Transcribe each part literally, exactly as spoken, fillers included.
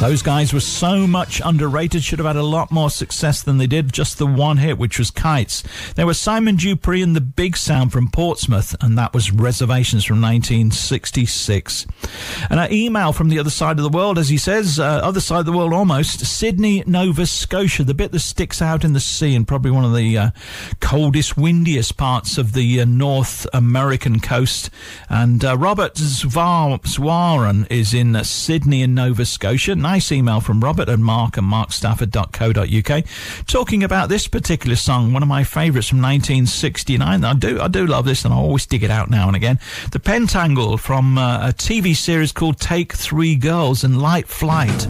Those guys were so much underrated, should have had a lot more success than they did, just the one hit, which was Kites. There was Simon Dupree and the Big Sound from Portsmouth, and that was Reservations from nineteen sixty-six. And an email from the other side of the world, as he says, uh, other side of the world almost, Sydney, Nova Scotia, the bit that sticks out in the sea and probably one of the uh, coldest, windiest parts of the uh, North American coast. And uh, Robert Zwarswaran is in uh, Sydney in Nova Scotia. Nice email from Robert and Mark and mark stafford dot co dot uk talking about this particular song, one of my favourites from nineteen sixty-nine. I do I do love this, and I always dig it out now and again. The Pentangle from uh, a T V series called Take Three Girls and Light Flight.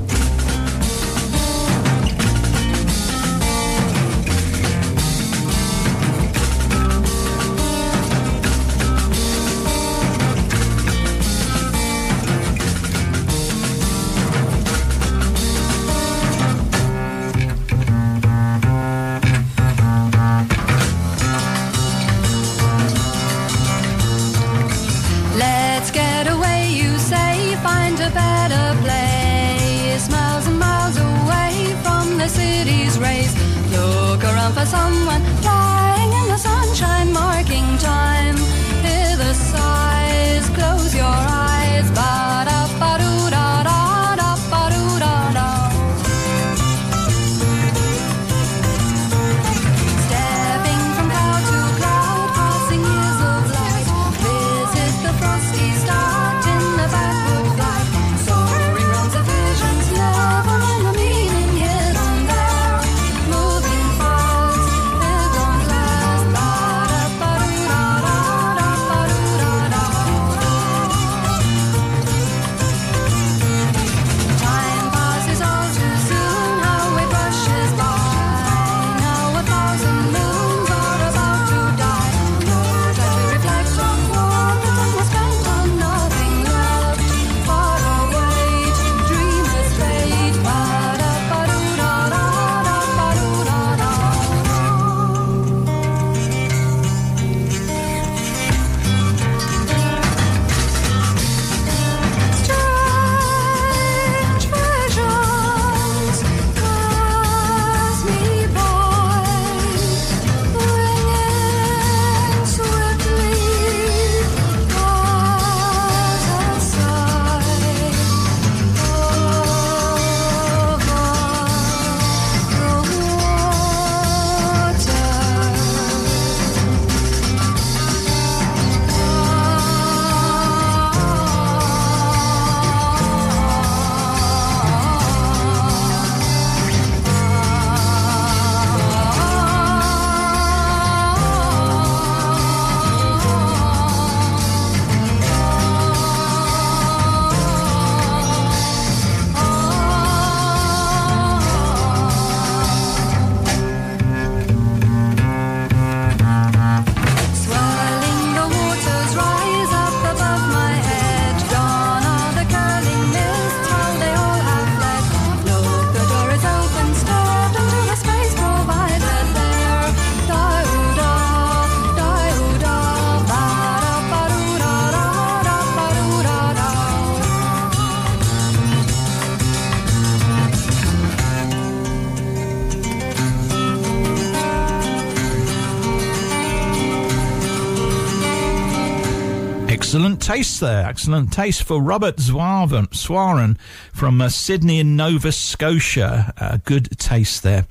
Excellent taste there. Excellent taste for Robert Zwarswaran from uh, Sydney in Nova Scotia. Uh, good taste there.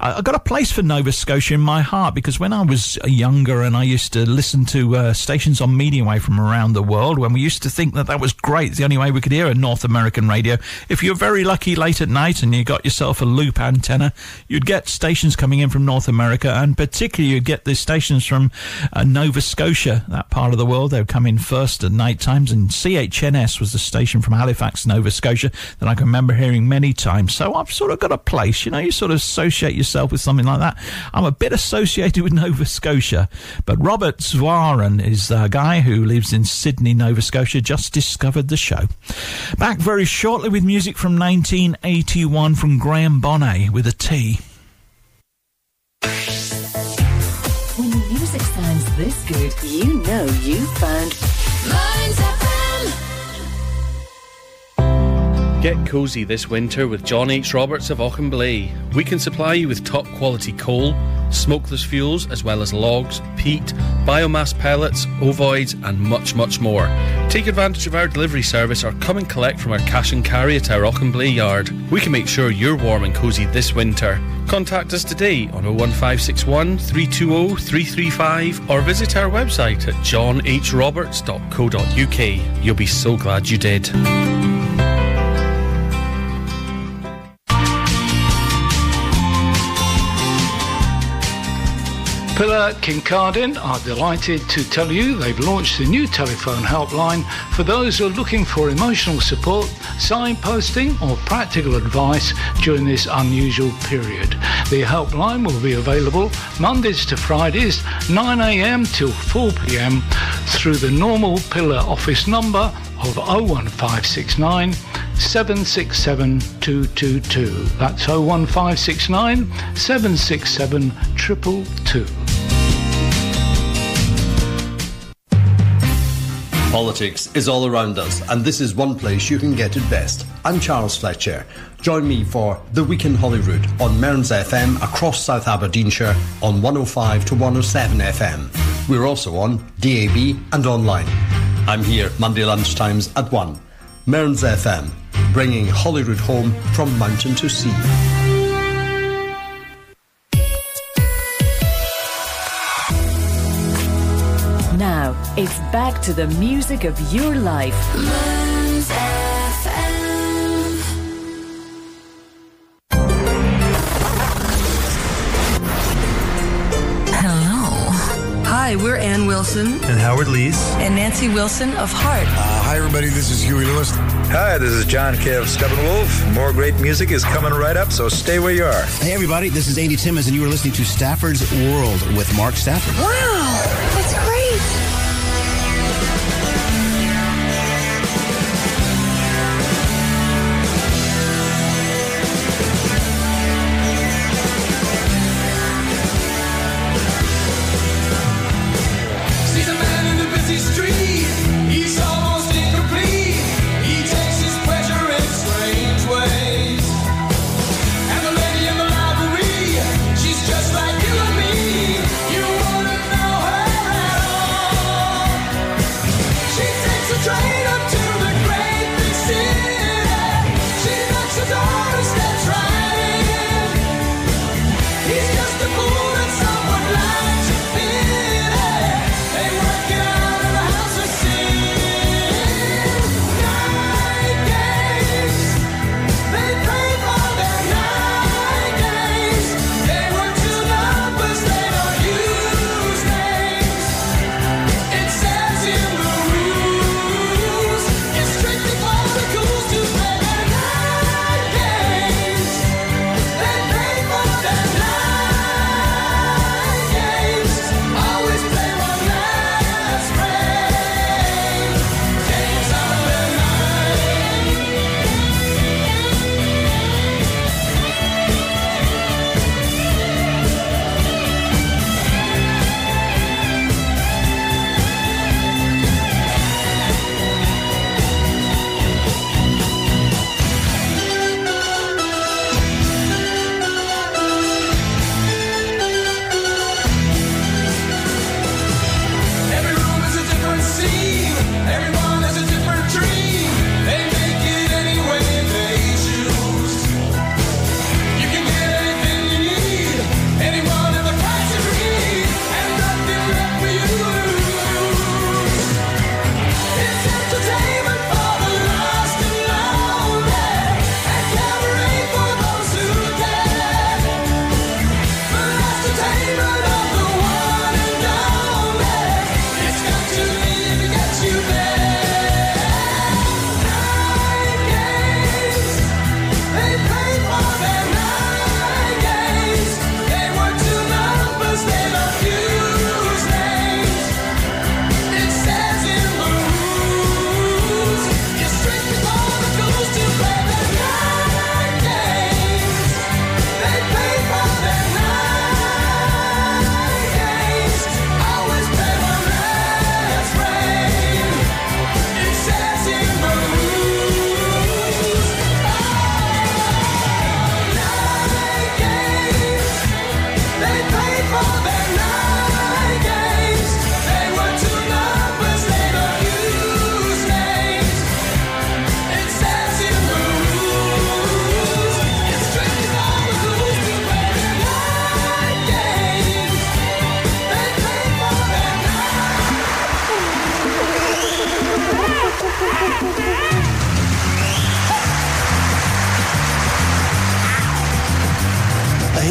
Uh, I got a place for Nova Scotia in my heart because when I was younger and I used to listen to uh, stations on medium wave from around the world, when we used to think that that was great, it's the only way we could hear a North American radio. If you're very lucky late at night and you got yourself a loop antenna, you'd get stations coming in from North America, and particularly you'd get the stations from uh, Nova Scotia, that part of the world. They would come in first at night times, and C H N S was the station from Halifax, Nova Scotia, that I can remember hearing many times. So I've sort of got a place, you know, you sort of associate yourself with something like that. I'm a bit associated with Nova Scotia, but Robert Zwaran is a guy who lives in Sydney, Nova Scotia, just discovered the show. Back very shortly with music from nineteen eighty-one from Graham Bonnet with a T. When music sounds this good, you know you found Mearns F M. Get cosy this winter with John H. Roberts of Ochenblay. We can supply you with top quality coal, smokeless fuels, as well as logs, peat, biomass pellets, ovoids, and much, much more. Take advantage of our delivery service or come and collect from our cash and carry at our Ochenblay yard. We can make sure you're warm and cosy this winter. Contact us today on oh one five six one, three two oh, three three five or visit our website at john h roberts dot co dot u k. You'll be so glad you did. Pillar Kincardine are delighted to tell you they've launched a new telephone helpline for those who are looking for emotional support, signposting or practical advice during this unusual period. The helpline will be available Mondays to Fridays, nine a m till four p m through the normal Pillar office number of oh one five six nine, seven six seven, two two two. That's oh one five six nine, seven six seven, two two two. Politics is all around us, and this is one place you can get it best. I'm Charles Fletcher. Join me for The Week in Holyrood on Mearns F M across South Aberdeenshire on one oh five to one oh seven F M. We're also on D A B and online. I'm here Monday lunchtimes at one. Mearns F M, bringing Holyrood home from mountain to sea. Now, it's back to the music of your life. Mearns F M. Hello. Hi, we're Ann Wilson. And Howard Lees. And Nancy Wilson of Heart. Uh, hi, everybody. This is Huey Lewis. Hi, this is John K. of Steppenwolf. More great music is coming right up, so stay where you are. Hey, everybody, this is Andy Timmons, and you are listening to Stafford's World with Mark Stafford. Wow, that's great. See the man in the busy street, he's almost incomplete. Just like you and me, you wanna know her at all.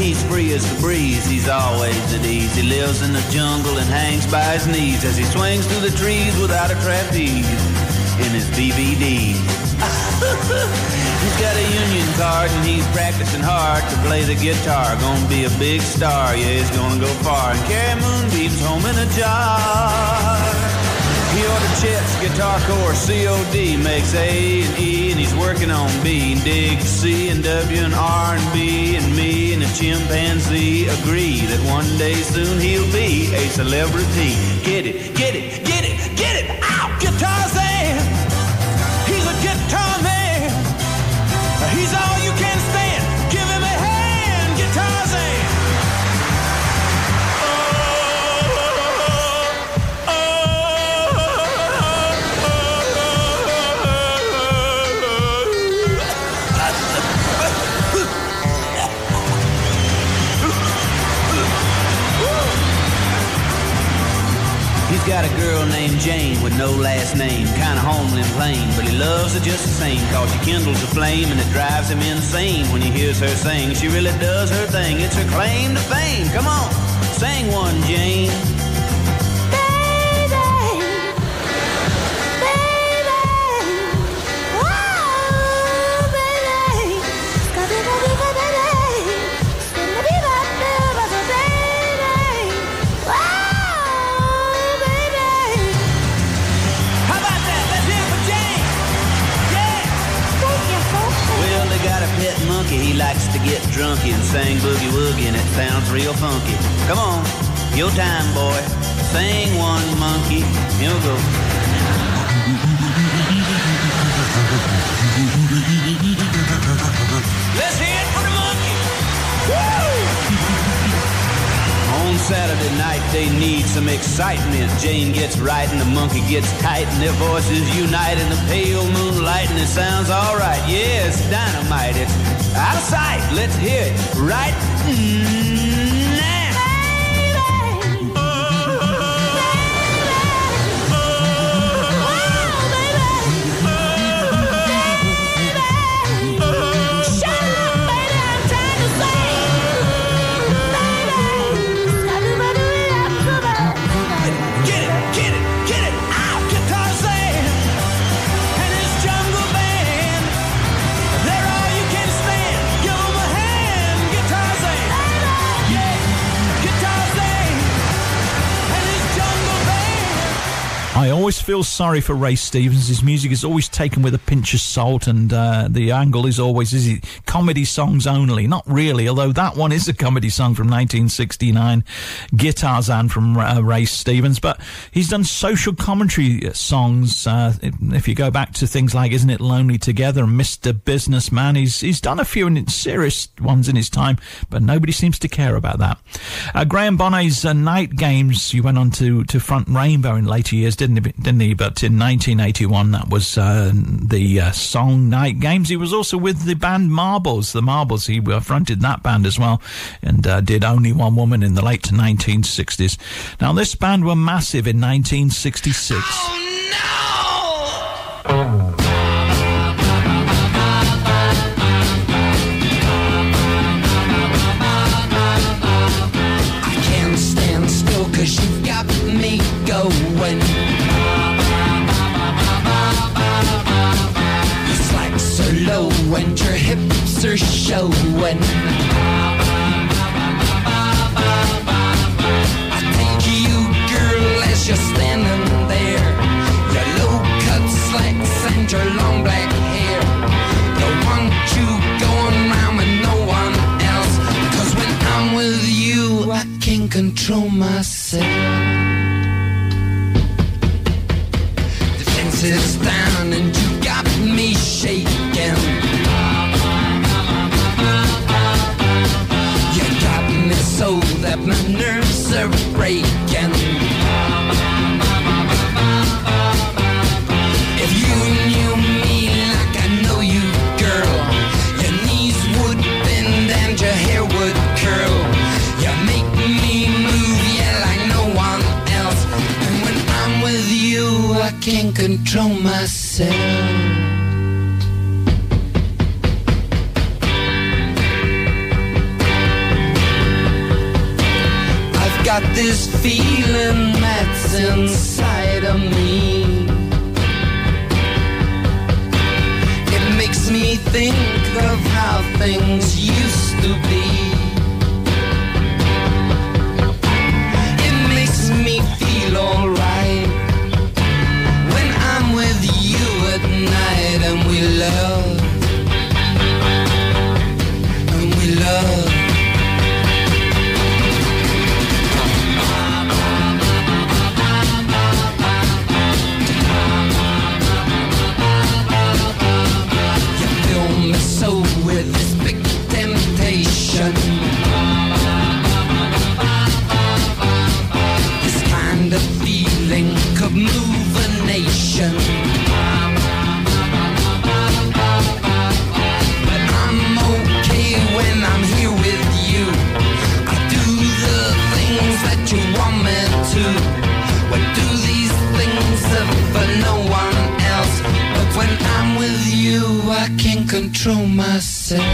he's free as the breeze, he's always at ease. He lives in the jungle and hangs by his knees as he swings through the trees without a trapeze in his B B D. He's got a union card and he's practicing hard to play the guitar. Gonna be a big star, yeah, he's gonna go far and carry moonbeams home in a jar. He ordered chips, guitar core, C O D, makes A and E, and he's working on B, and digs C and W and R and B, and me and a chimpanzee agree that one day soon he'll be a celebrity. Get it, get it, get it, get it, ow! Guitar's there! He's a guitar man! He's all you can stand! Give him a hand! Guitar's there! He's got a girl named Jane with no last name, kind of homely and plain, but he loves her just the same, cause she kindles a flame and it drives him insane when he hears her sing. She really does her thing, it's her claim to fame. Come on, sing one, Jane. Baby, baby, oh, baby, baby, baby. Got a pet monkey, he likes to get drunky and sing boogie woogie and it sounds real funky. Come on, your time, boy. Sing one, monkey. Here we go. Let's hear it for the monkey. Woo! On Saturday night they need some excitement. Jane gets right and the monkey gets tight and their voices unite in the pale moonlight and it sounds alright. Yeah, it's dynamite, it's out of sight. Let's hear it right now. I always feel sorry for Ray Stevens. His music is always taken with a pinch of salt, and uh, the angle is always, is it comedy songs only? Not really, although that one is a comedy song from nineteen sixty-nine, Guitars and from uh, Ray Stevens. But he's done social commentary songs. Uh, if you go back to things like Isn't It Lonely Together and Mister Businessman, he's, he's done a few serious ones in his time, but nobody seems to care about that. Uh, Graham Bonnet's uh, Night Games, you went on to, to front Rainbow in later years, didn't didn't he? But in nineteen eighty-one, that was uh, the uh, song Night Games. He was also with the band Marbles. The Marbles, he fronted that band as well, and uh, did Only One Woman in the late nineteen sixties. Now, this band were massive in nineteen sixty-six. Oh, no! I can't stand still because you've got me going. And your hips are showing. I take you, girl, as you're standing there. Your low-cut slacks and your long black hair. Don't want you going round with no one else. Cause when I'm with you, I can control myself. The fence is down and you got me shaking. So that my nerves are breaking. If you knew me like I know you, girl, your knees would bend and your hair would curl. You make me move, yeah, like no one else. And when I'm with you, I can't control myself. got this feeling that's inside of me. It makes me think of how things used to be. It makes me feel alright when I'm with you at night, and we love, and we love. This kind of feeling could move a nation, but I'm okay when I'm here with you. I do the things that you want me to. I do these things for no one else, but when I'm with you I can't control myself.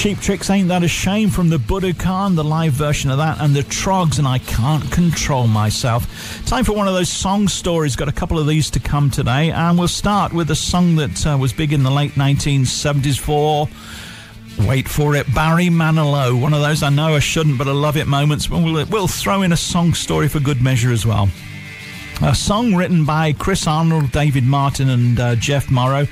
Cheap Tricks, Ain't That a Shame from the Budokan, the live version of that, and the Trogs, and I Can't Control Myself. Time for one of those song stories. Got a couple of these to come today, and we'll start with a song that uh, was big in the late nineteen seventies for, wait for it, Barry Manilow. One of those I know I shouldn't, but I love it moments. We'll, we'll throw in a song story for good measure as well. A song written by Chris Arnold, David Martin and uh, Jeff Morrow.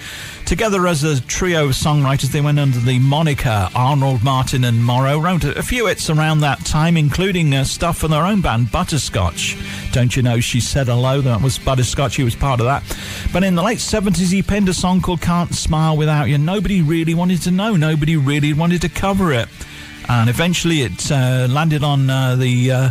Together as a trio of songwriters, they went under the moniker Arnold, Martin and Morrow. Wrote a few hits around that time, including uh, stuff from their own band, Butterscotch. Don't You Know She Said Hello, that was Butterscotch, he was part of that. But in the late seventies, he penned a song called Can't Smile Without You. Nobody really wanted to know, nobody really wanted to cover it. And eventually it uh, landed on uh, the uh,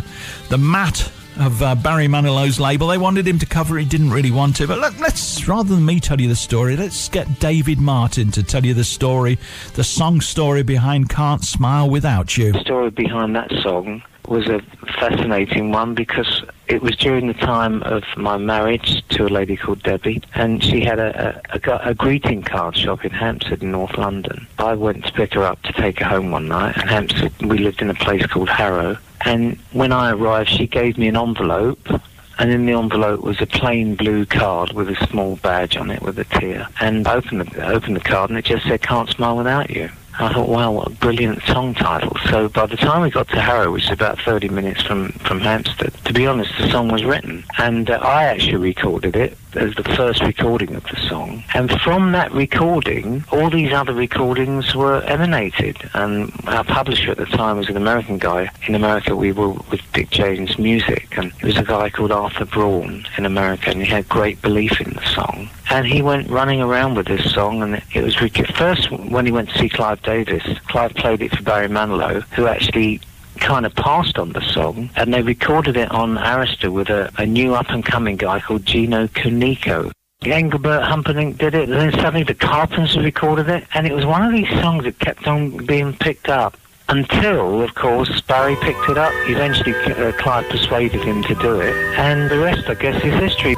the mat of uh, Barry Manilow's label. They wanted him to cover it, he didn't really want to. But let, let's, rather than me tell you the story, let's get David Martin to tell you the story, the song story behind Can't Smile Without You. The story behind that song was a fascinating one because it was during the time of my marriage to a lady called Debbie, and she had a, a, a, a greeting card shop in Hampstead in North London. I went to pick her up to take her home one night, and Hampstead, we lived in a place called Harrow. And when I arrived, she gave me an envelope, and in the envelope was a plain blue card with a small badge on it with a tear. And I opened the, opened the card, and it just said, Can't Smile Without You. I thought, wow, what a brilliant song title. So by the time we got to Harrow, which is about thirty minutes from, from Hampstead, to be honest, the song was written. And uh, I actually recorded it as the first recording of the song. And from that recording, all these other recordings were emanated. And our publisher at the time was an American guy. In America, we were with Dick James Music. And it was a guy called Arthur Braun in America, and he had great belief in the song. And he went running around with this song, and it was rec- first when he went to see Clive Davis. Clive played it for Barry Manilow, who actually kind of passed on the song, and they recorded it on Arista with a, a new up-and-coming guy called Gino Cunico. Engelbert Humperdinck did it, and then suddenly the Carpenters recorded it, and it was one of these songs that kept on being picked up until, of course, Barry picked it up. Eventually, uh, Clive persuaded him to do it, and the rest, I guess, is history.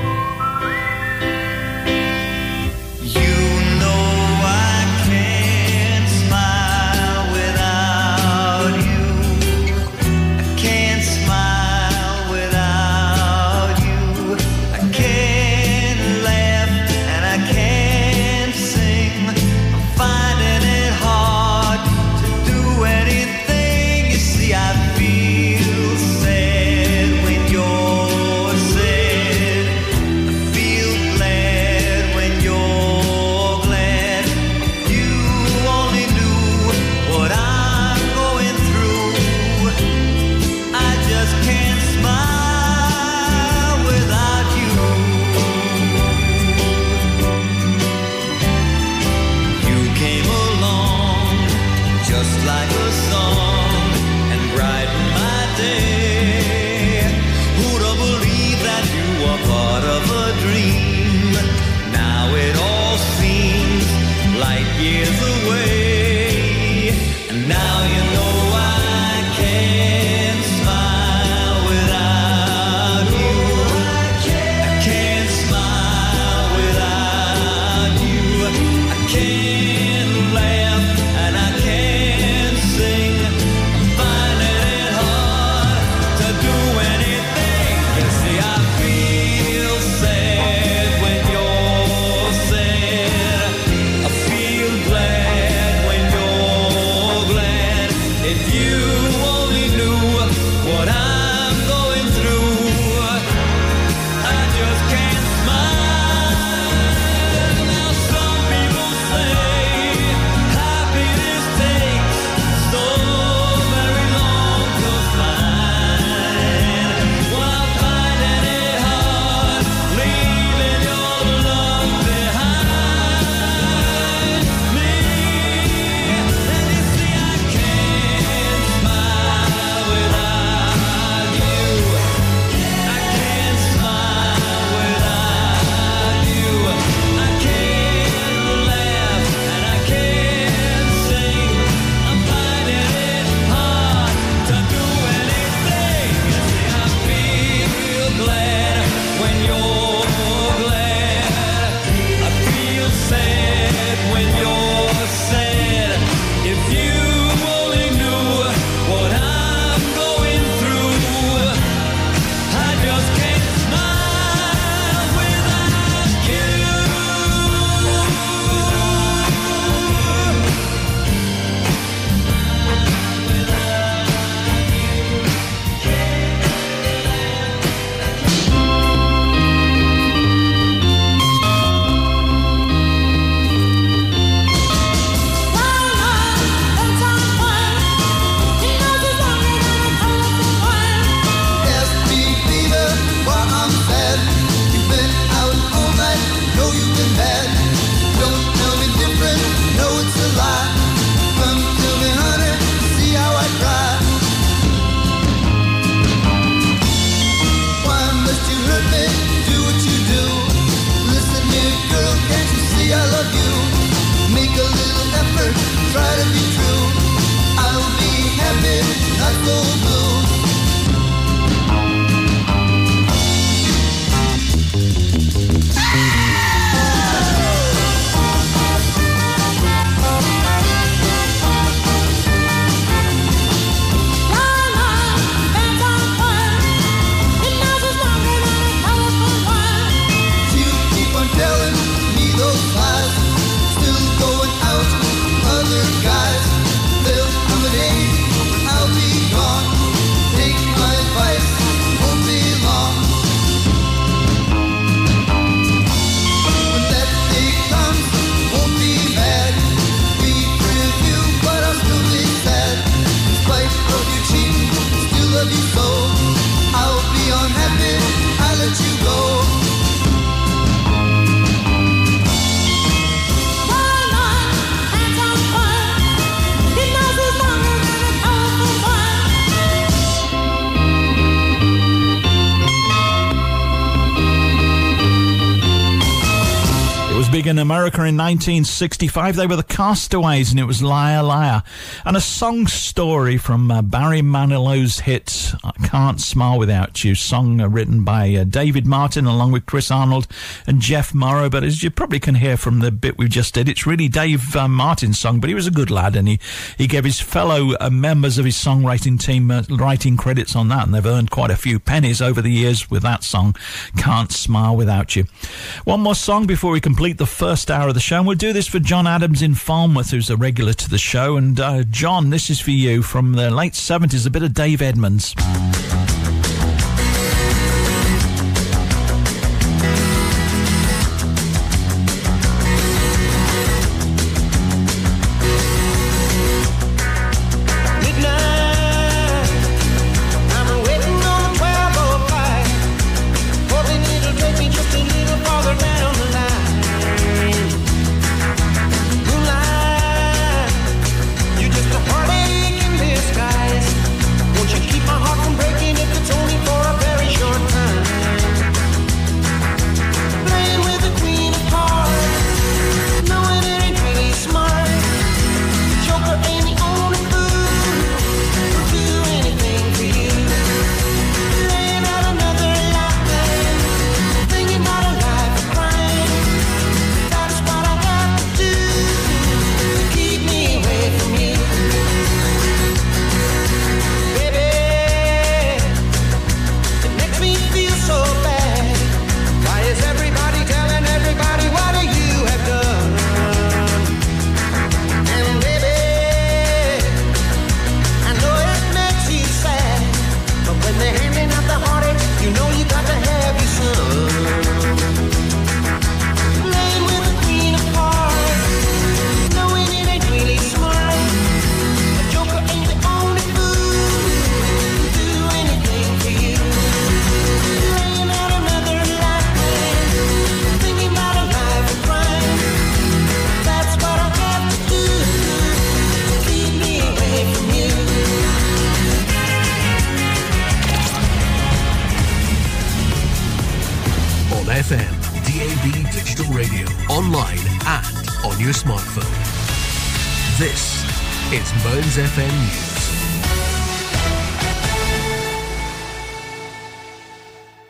try to be true. I'll be happy, not so blue. In America in nineteen sixty-five, they were the Castaways, and it was Liar Liar, and a song story from uh, Barry Manilow's hit I Can't Smile Without You, song uh, written by uh, David Martin along with Chris Arnold and Jeff Morrow. But as you probably can hear from the bit we just did, it's really Dave uh, Martin's song, but he was a good lad, and he, he gave his fellow uh, members of his songwriting team uh, writing credits on that, and they've earned quite a few pennies over the years with that song, Can't Smile Without You. One more song before we complete the first hour of the show, and we'll do this for John Adams in Falmouth, who's a regular to the show. And uh, John, this is for you from the late seventies, a bit of Dave Edmunds.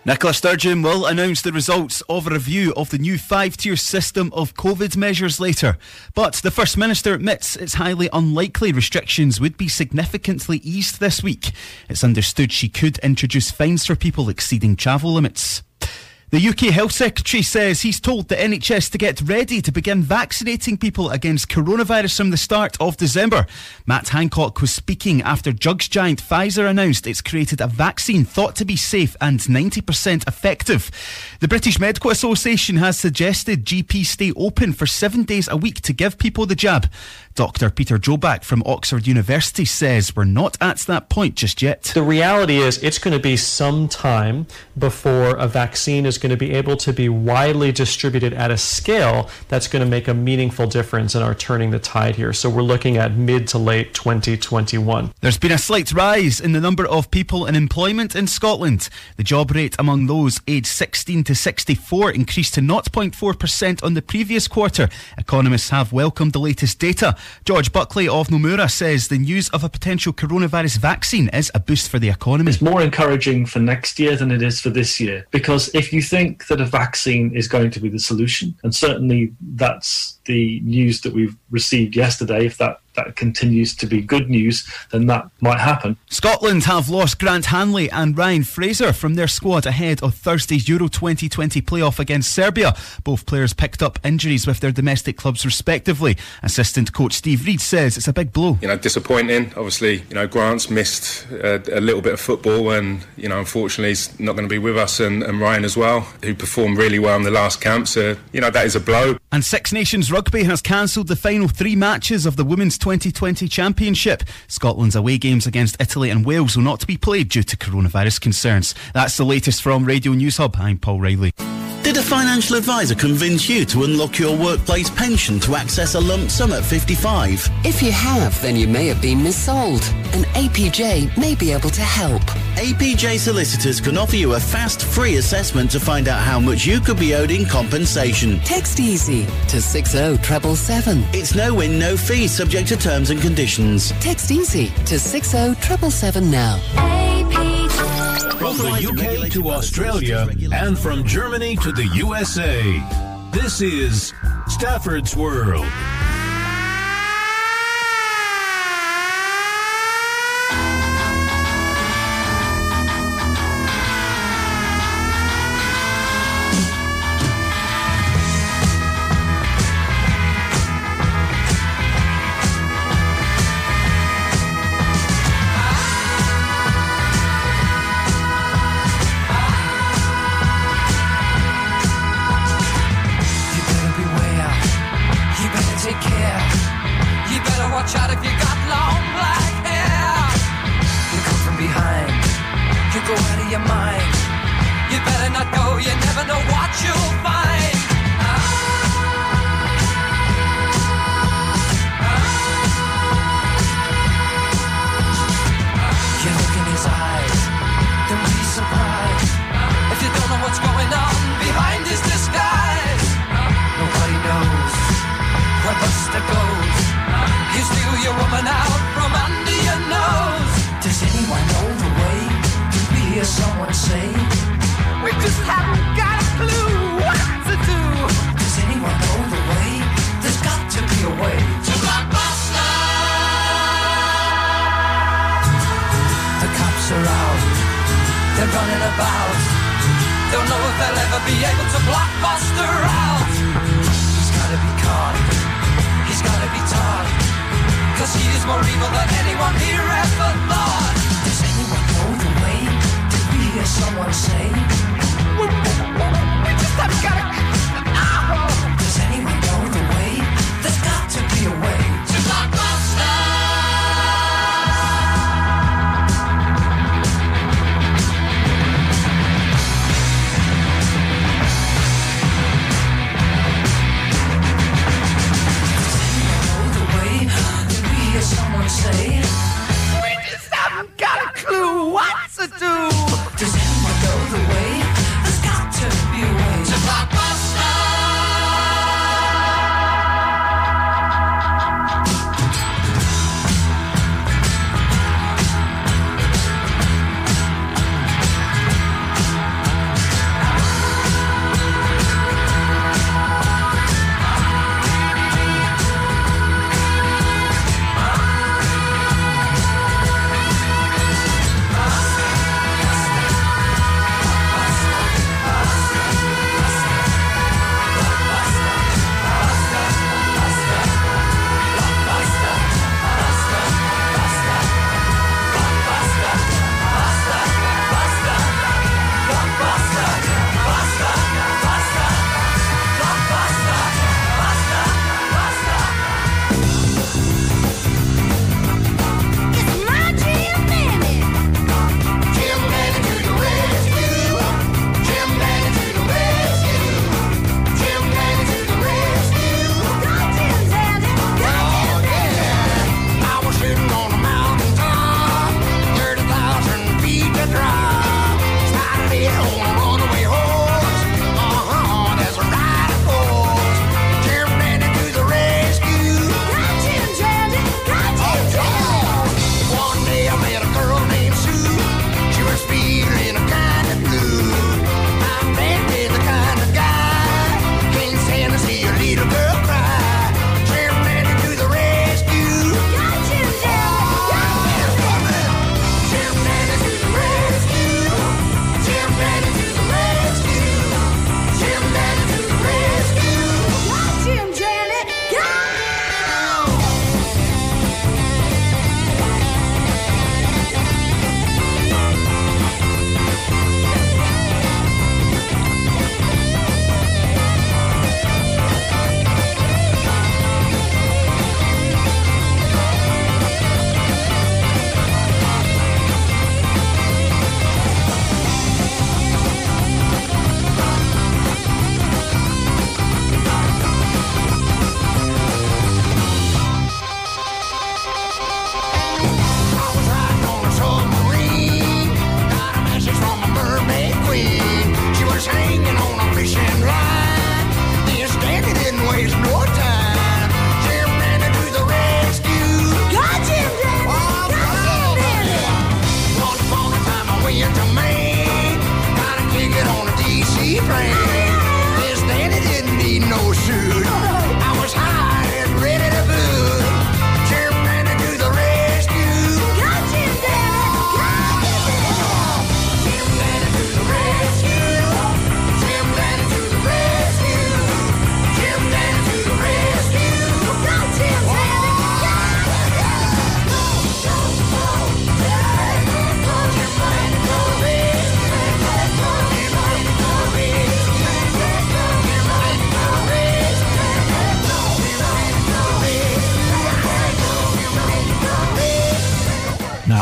Nicola Sturgeon will announce the results of a review of the new five-tier system of COVID measures later. But the First Minister admits it's highly unlikely restrictions would be significantly eased this week. It's understood she could introduce fines for people exceeding travel limits. The U K Health Secretary says he's told the N H S to get ready to begin vaccinating people against coronavirus from the start of December. Matt Hancock was speaking after drugs giant Pfizer announced it's created a vaccine thought to be safe and ninety percent effective. The British Medical Association has suggested G Ps stay open for seven days a week to give people the jab. Doctor Peter Joback from Oxford University says we're not at that point just yet. The reality is it's going to be some time before a vaccine is going to be able to be widely distributed at a scale that's going to make a meaningful difference in our turning the tide here. So we're looking at mid to late twenty twenty-one. There's been a slight rise in the number of people in employment in Scotland. The job rate among those aged sixteen to sixty-four increased to zero point four percent on the previous quarter. Economists have welcomed the latest data. George Buckley of Nomura says the news of a potential coronavirus vaccine is a boost for the economy. It's more encouraging for next year than it is for this year, because if you think that a vaccine is going to be the solution, and certainly that's the news that we've received yesterday, if that that continues to be good news, then that might happen. Scotland have lost Grant Hanley and Ryan Fraser from their squad ahead of Thursday's Euro twenty twenty playoff against Serbia. Both players picked up injuries with their domestic clubs respectively. Assistant coach Steve Reid says it's a big blow. You know, disappointing. Obviously, you know, Grant's missed a, a little bit of football and, you know, unfortunately he's not going to be with us, and, and Ryan as well, who performed really well in the last camp. So, you know, that is a blow. And Six Nations Rugby has cancelled the final three matches of the Women's twenty twenty Championship. Scotland's away games against Italy and Wales will not be played due to coronavirus concerns. That's the latest from Radio News Hub. I'm Paul Riley. Did a financial advisor convince you to unlock your workplace pension to access a lump sum at fifty-five? If you have, then you may have been missold, and A P J may be able to help. A P J solicitors can offer you a fast, free assessment to find out how much you could be owed in compensation. Text EASY to six oh seven seven seven. It's no win, no fee, subject to terms and conditions. Text EASY to six oh seven seven seven now. From the U K to Australia and from Germany to the U S A, this is Stafford's World. Does anyone know the way? There's got to be a way to block us.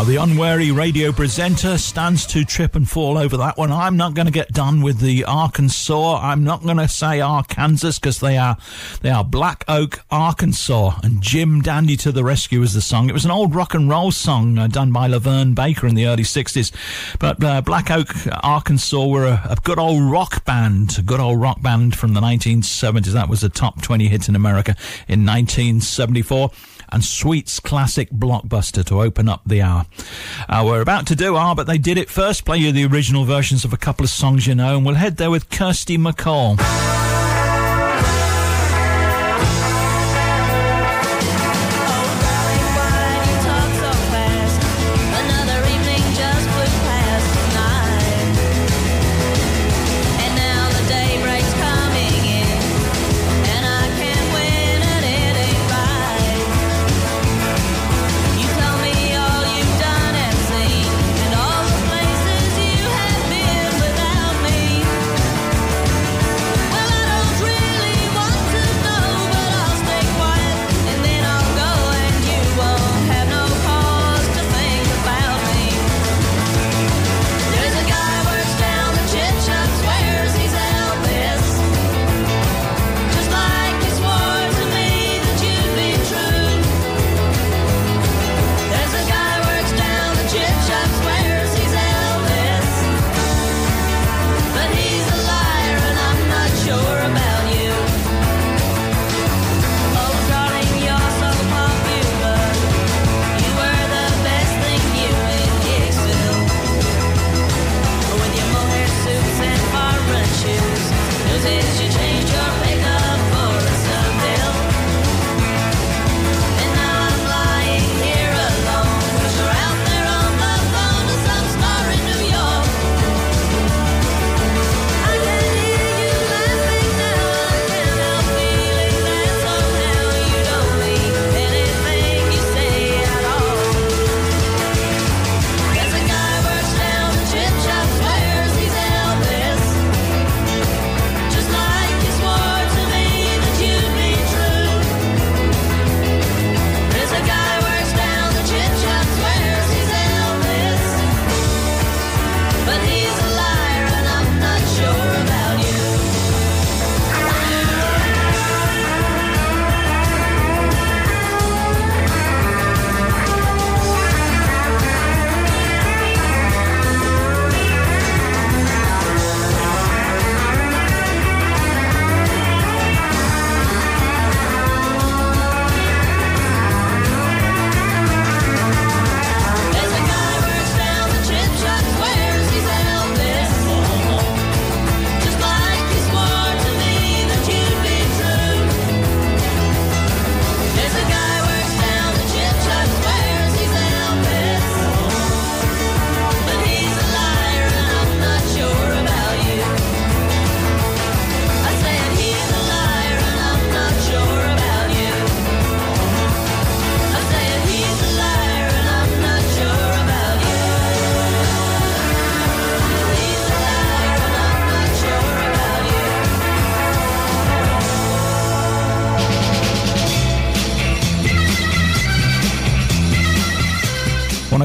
the unwary radio presenter stands to trip and fall over that one. I'm not going to get done with the Arkansas. I'm not going to say Arkansas because they are they are Black Oak Arkansas, and Jim Dandy to the Rescue is the song. It was an old rock and roll song uh, done by Laverne Baker in the early sixties, but uh, Black Oak Arkansas were a, a good old rock band, a good old rock band from the nineteen seventies. That was a top twenty hit in America in nineteen seventy-four. And Sweet's classic Blockbuster to open up the hour. Uh, we're about to do our, but they did it first. Play you the original versions of a couple of songs you know, and we'll head there with Kirsty MacColl.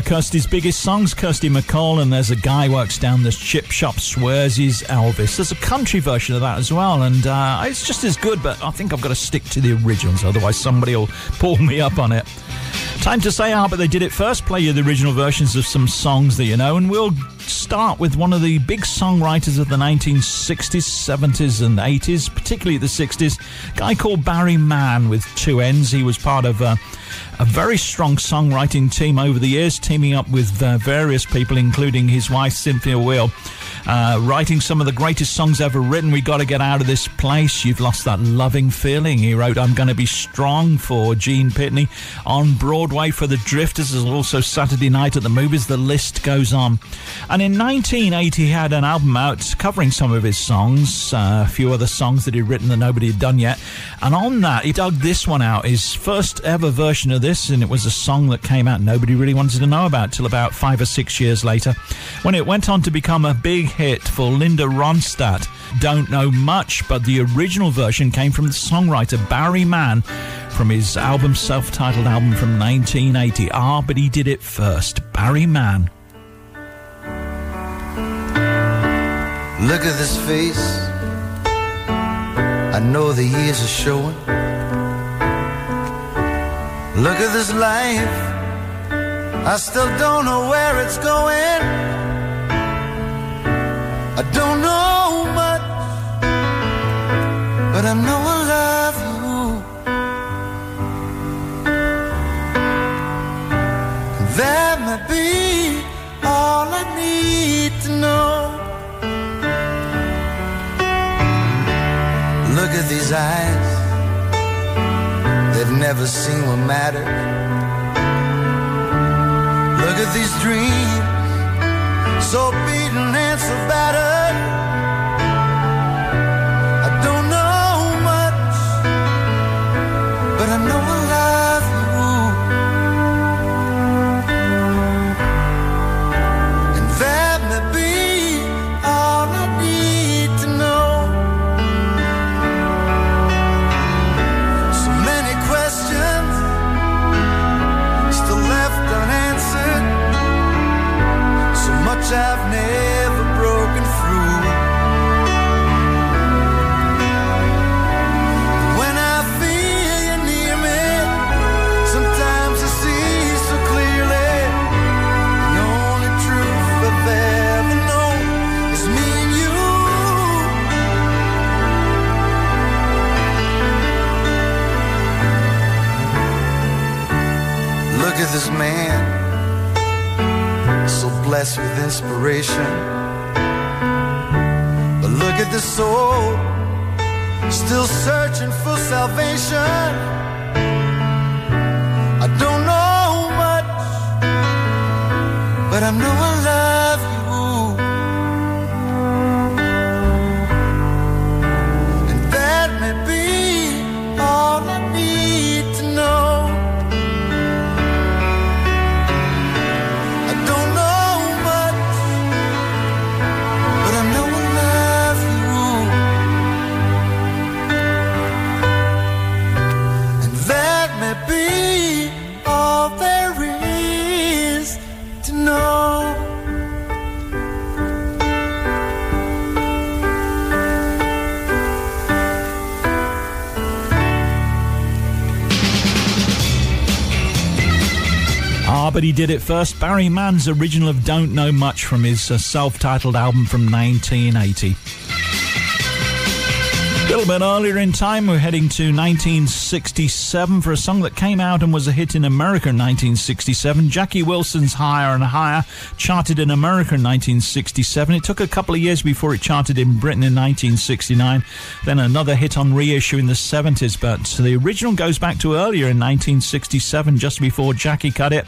Kirsty's biggest songs, Kirsty MacColl, and There's a Guy Works Down the Chip Shop, Swears He's Elvis. There's a country version of that as well, and uh, it's just as good, but I think I've got to stick to the originals, otherwise somebody will pull me up on it. Time to say ah, but they did it first. Play you the original versions of some songs that you know, and we'll start with one of the big songwriters of the nineteen sixties, seventies and eighties, particularly the sixties, a guy called Barry Mann with two N's. He was part of... Uh, A very strong songwriting team over the years, teaming up with uh, various people, including his wife, Cynthia Weil, uh, writing some of the greatest songs ever written. We Gotta Get Out of This Place, You've Lost That Loving Feeling. He wrote I'm Gonna Be Strong for Gene Pitney, On Broadway for the Drifters, and also Saturday Night at the Movies. The list goes on. And in nineteen eighty, he had an album out covering some of his songs, uh, a few other songs that he'd written that nobody had done yet. And on that, he dug this one out, his first ever version of this, and it was a song that came out nobody really wanted to know about till about five or six years later, when it went on to become a big hit for Linda Ronstadt. Don't know much, but the original version came from the songwriter Barry Mann, from his album, self-titled album from nineteen eighty. Ah, but he did it first. Barry Mann. Look at this face. I know the years are showing. Look at this life. I still don't know where it's going. I don't know much, but I know I love you. That might be all I need to know. Look at these eyes, they've never seen what matters. Look at these dreams, so beaten and so battered. I don't know much, but I know I love you. And that may be all I need to know. I've never broken through. When I feel you near me, sometimes I see so clearly. The only truth I've ever known is me and you. Look at this man, so blessed with inspiration. But look at this soul, still searching for salvation. I don't know much, but I know I love you. And that may be all I need to know. But he did it first. Barry Mann's original of Don't Know Much from his uh, self-titled album from nineteen eighty. A little bit earlier in time, we're heading to nineteen sixty-seven for a song that came out and was a hit in America in nineteen sixty-seven. Jackie Wilson's Higher and Higher charted in America in nineteen sixty-seven. It took a couple of years before it charted in Britain in nineteen sixty-nine. Then another hit on reissue in the seventies. But the original goes back to earlier in nineteen sixty-seven, just before Jackie cut it.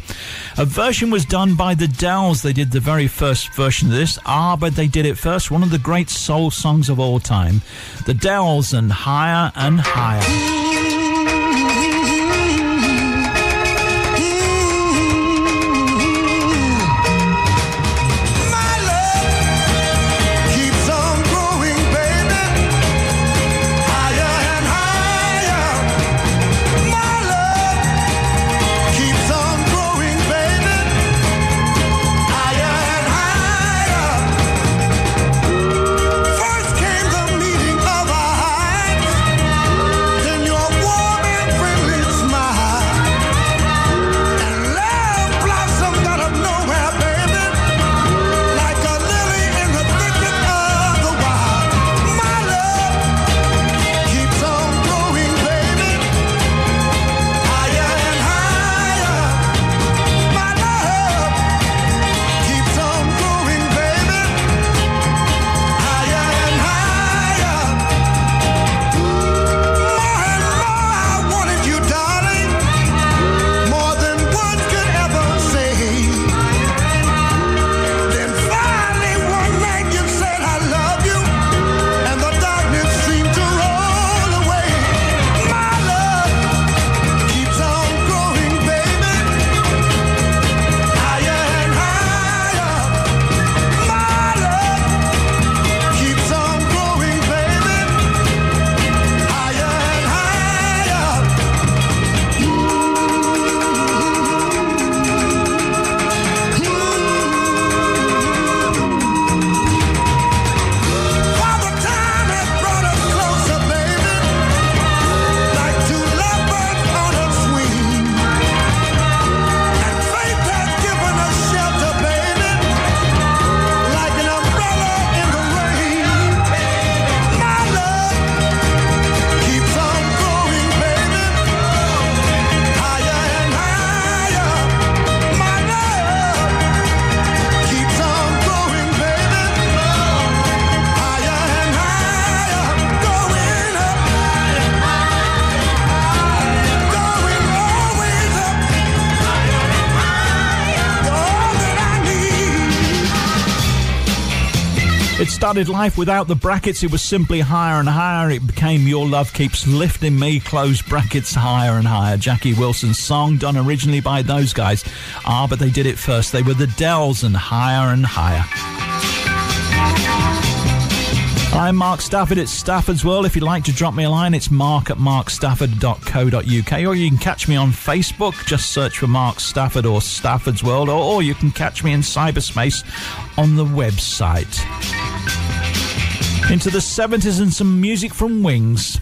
A version was done by the Dells. They did the very first version of this. Ah, but they did it first. One of the great soul songs of all time. The Dells. And higher and higher. started life without the brackets, it was simply higher and higher. It became Your Love Keeps Lifting Me, close brackets, higher and higher. Jackie Wilson's song, done originally by those guys. Ah, but they did it first. They were the Dells and Higher and Higher. I'm Mark Stafford, it's Stafford's World. If you'd like to drop me a line, it's mark at mark stafford dot co dot uk, or you can catch me on Facebook, just search for Mark Stafford or Stafford's World, or, or you can catch me in cyberspace on the website. Into the seventies and some music from Wings.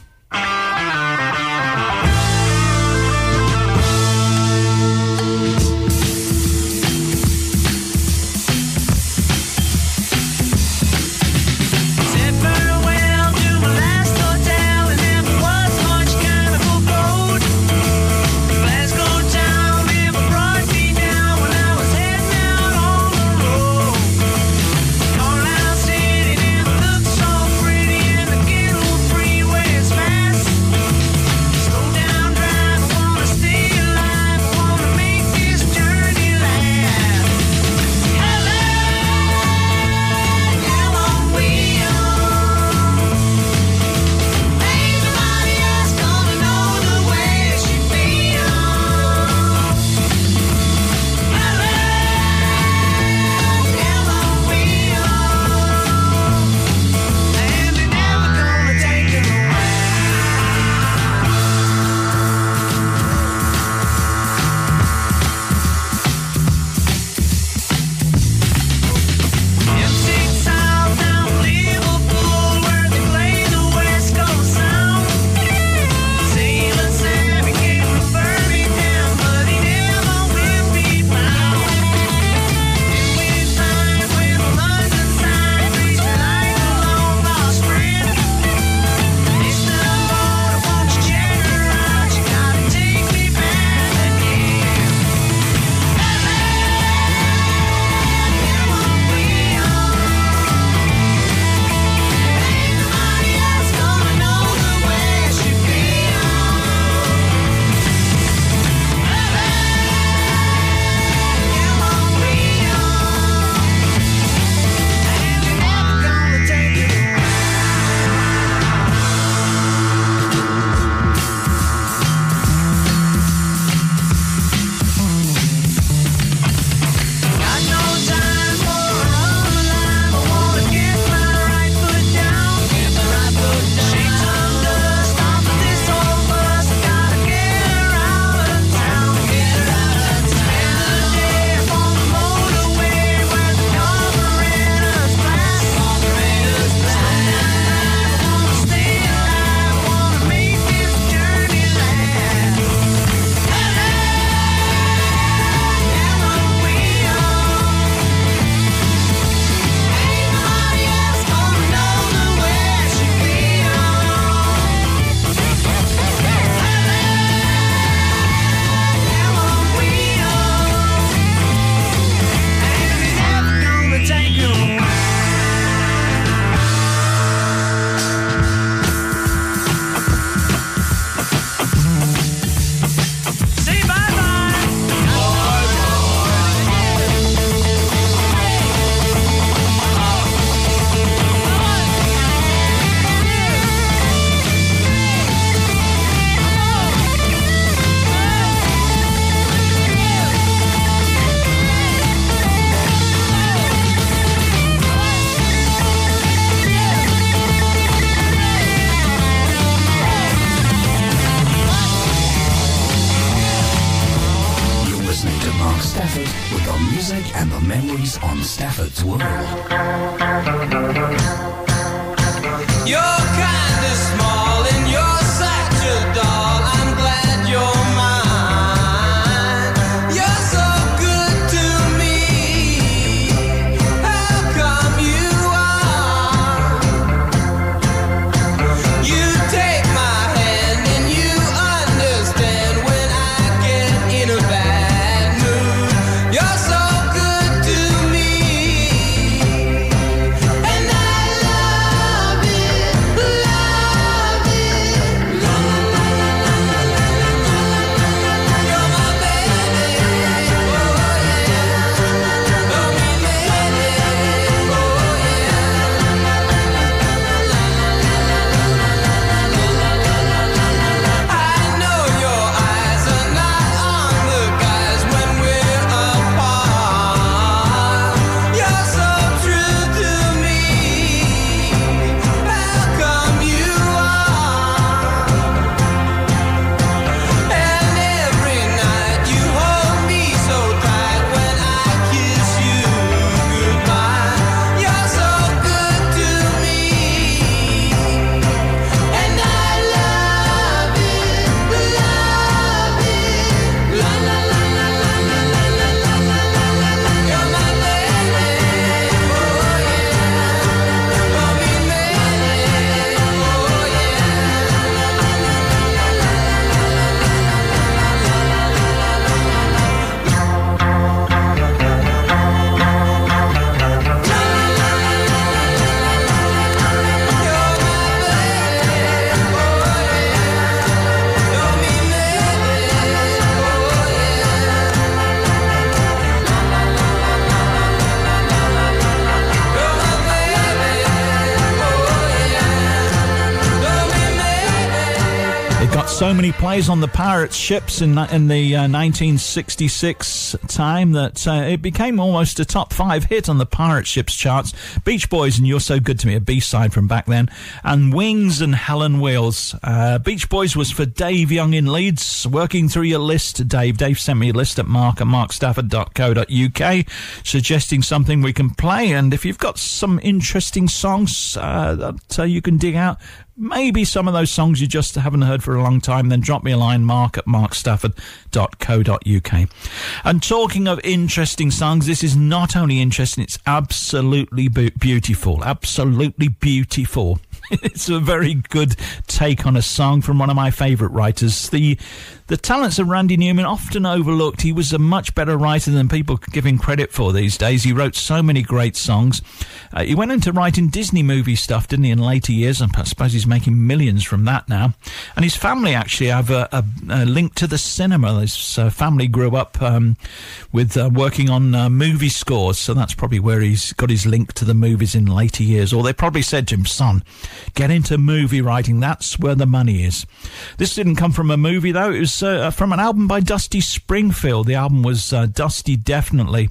Got so many plays on the pirate ships in, in the uh, nineteen sixty-six time that uh, it became almost a top five hit on the pirate ships charts. Beach Boys and You're So Good to Me, a B-side from back then, and Wings and Helen Wheels. Uh, Beach Boys was for Dave Young in Leeds. Working through your list, Dave. Dave sent me a list at mark at mark stafford dot co dot u k suggesting something we can play. And if you've got some interesting songs uh, that uh, you can dig out, maybe some of those songs you just haven't heard for a long time, then drop me a line, mark at mark stafford dot co dot u k. And talking of interesting songs, this is not only interesting, it's absolutely beautiful. Absolutely beautiful. It's a very good take on a song from one of my favourite writers. The the talents of Randy Newman often overlooked. He was a much better writer than people give him credit for these days. He wrote so many great songs. Uh, he went into writing Disney movie stuff, didn't he, in later years? I suppose he's making millions from that now. And his family actually have a, a, a link to the cinema. His uh, family grew up um, with uh, working on uh, movie scores, so that's probably where he's got his link to the movies in later years. Or they probably said to him, son, get into movie writing. That's where the money is. This didn't come from a movie, though. It was uh, from an album by Dusty Springfield. The album was uh, Dusty Definitely.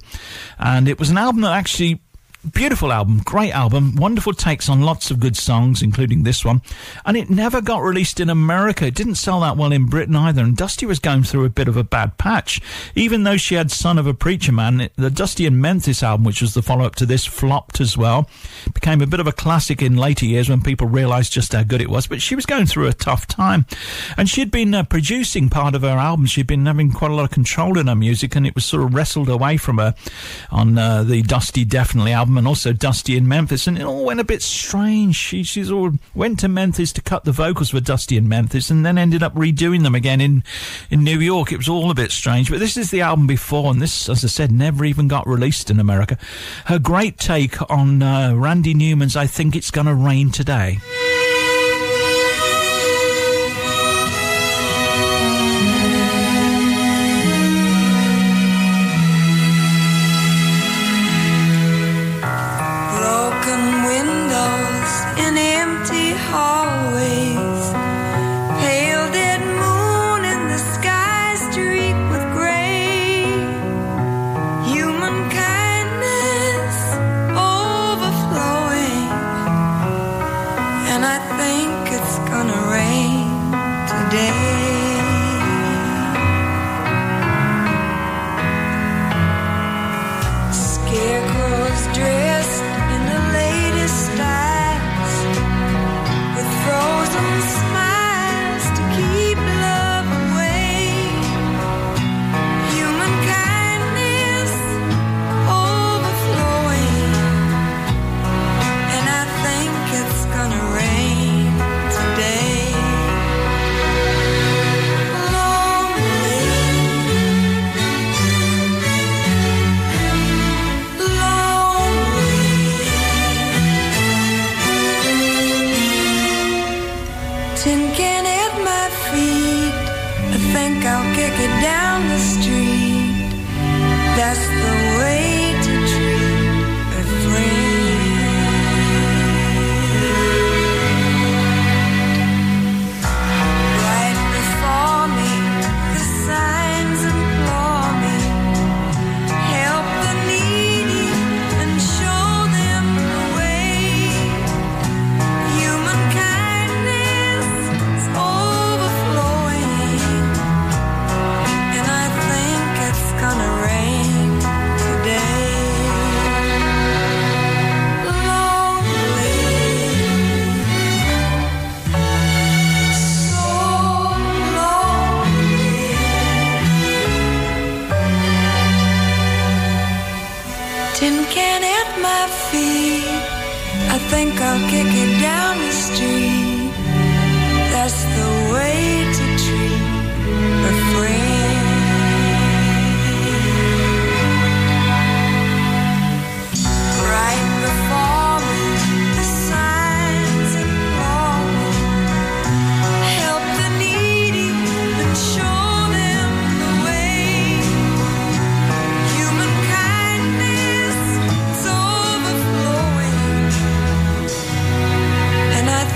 And it was an album that actually... Beautiful album, great album, wonderful takes on lots of good songs, including this one. And it never got released in America. It didn't sell that well in Britain either, and Dusty was going through a bit of a bad patch. Even though she had Son of a Preacher Man, the Dusty in Memphis album, which was the follow-up to this, flopped as well. It became a bit of a classic in later years when people realised just how good it was, but she was going through a tough time. And she'd been uh, producing part of her album. She'd been having quite a lot of control in her music, and it was sort of wrestled away from her on uh, the Dusty Definitely album. And also Dusty in Memphis, and it all went a bit strange. She she's all went to Memphis to cut the vocals for Dusty in Memphis, and then ended up redoing them again in in New York. It was all a bit strange. But this is the album before, and this, as I said, never even got released in America. Her great take on uh, Randy Newman's "I Think It's Gonna Rain Today."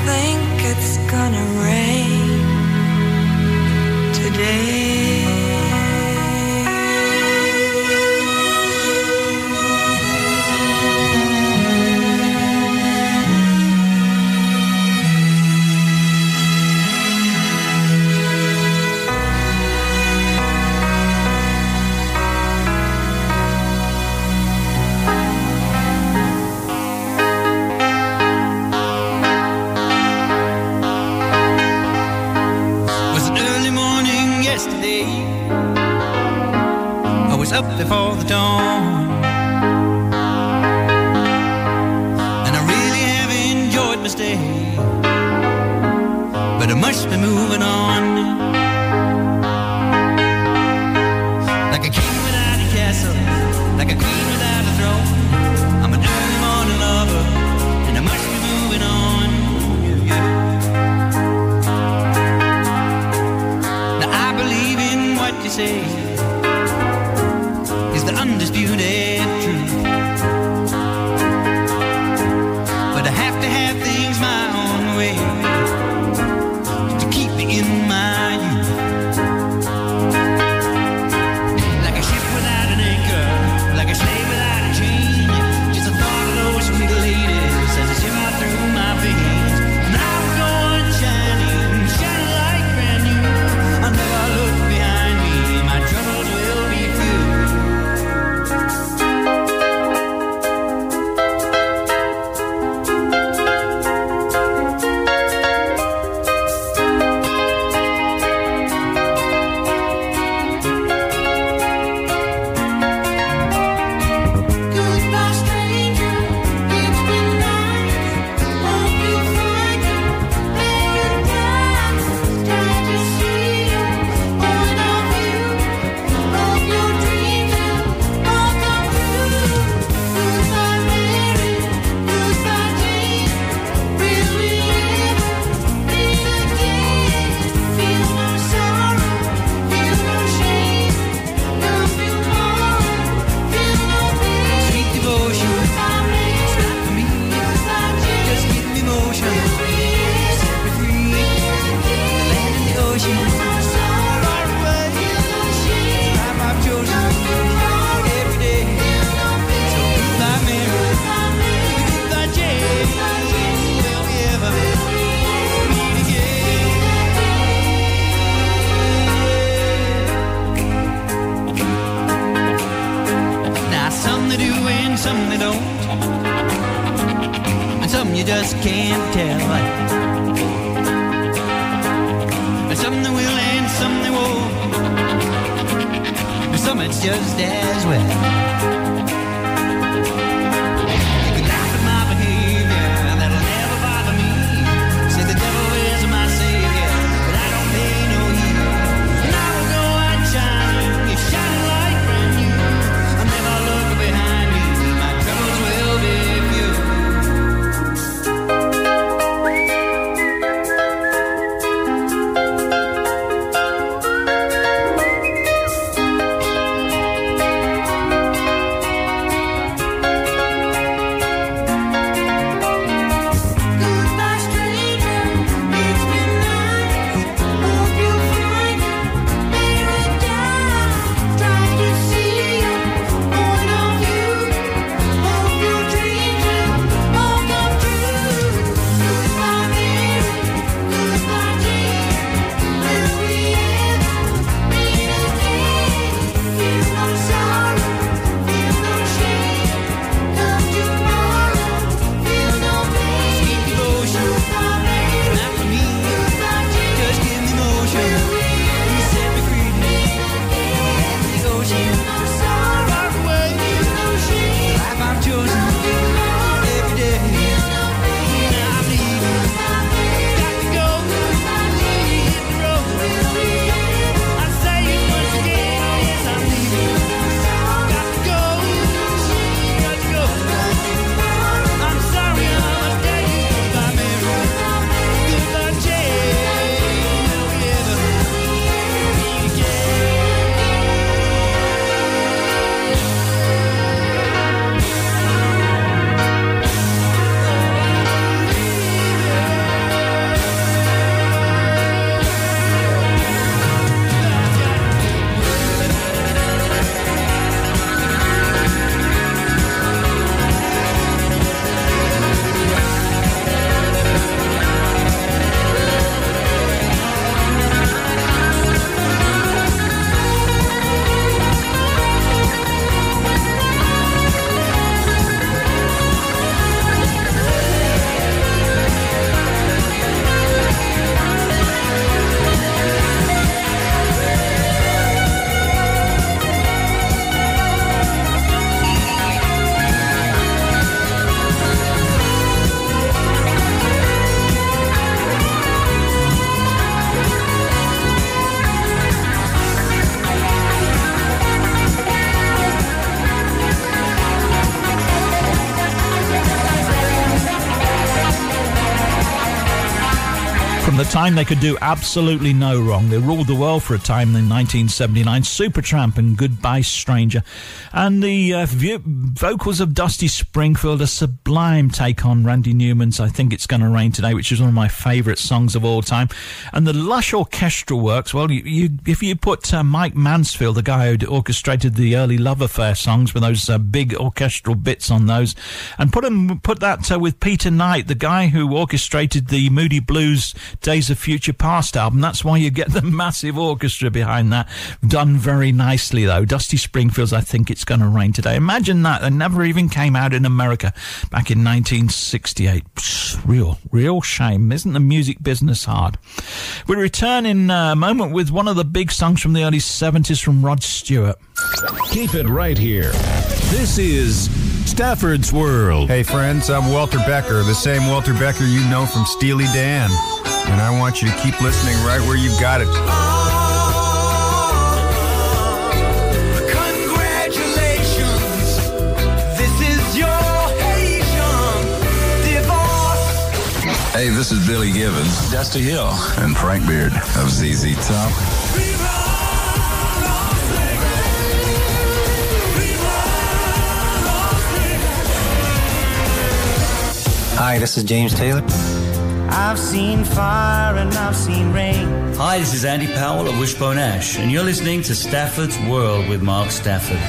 Thing yesterday. I was up before the dawn, and I really have enjoyed my stay, but I must be moving on. Like a queen without a throne, I'm an early morning lover, and I must be moving on. Yeah. Now I believe in what you say is the undisputed truth, but I have to have things my own way to keep me in my youth. Like a ship without an anchor, like a slave without a chain, just the thought of those sweet ladies as they shimmer through my veins. And I'm going shining, shining like brand new. I never look behind me, my troubles will be the time they could do absolutely no wrong. They ruled the world for a time in nineteen seventy-nine. Supertramp and Goodbye Stranger. And the uh, view- vocals of Dusty Springfield, a sublime take on Randy Newman's I Think It's Gonna Rain Today, which is one of my favourite songs of all time. And the lush orchestral works, well, you, you, if you put uh, Mike Mansfield, the guy who orchestrated the early Love Affair songs with those uh, big orchestral bits on those, and put, him, put that uh, with Peter Knight, the guy who orchestrated the Moody Blues Days of Future Past album. That's why you get the massive orchestra behind that. Done very nicely, though. Dusty Springfield's I Think It's Gonna Rain Today. Imagine that. They never even came out in America back in nineteen sixty-eight. Real, real shame. Isn't the music business hard? We return in a moment with one of the big songs from the early seventies from Rod Stewart. Keep it right here. This is Stafford's World. Hey friends, I'm Walter Becker, the same Walter Becker you know from Steely Dan. And I want you to keep listening right where you've got it. Oh, congratulations. This is your Haitian divorce. Hey, this is Billy Gibbons, Dusty Hill, and Frank Beard of Z Z Top. Hi, this is James Taylor. I've seen fire and I've seen rain. Hi, this is Andy Powell of Wishbone Ash, and you're listening to Stafford's World with Mark Stafford.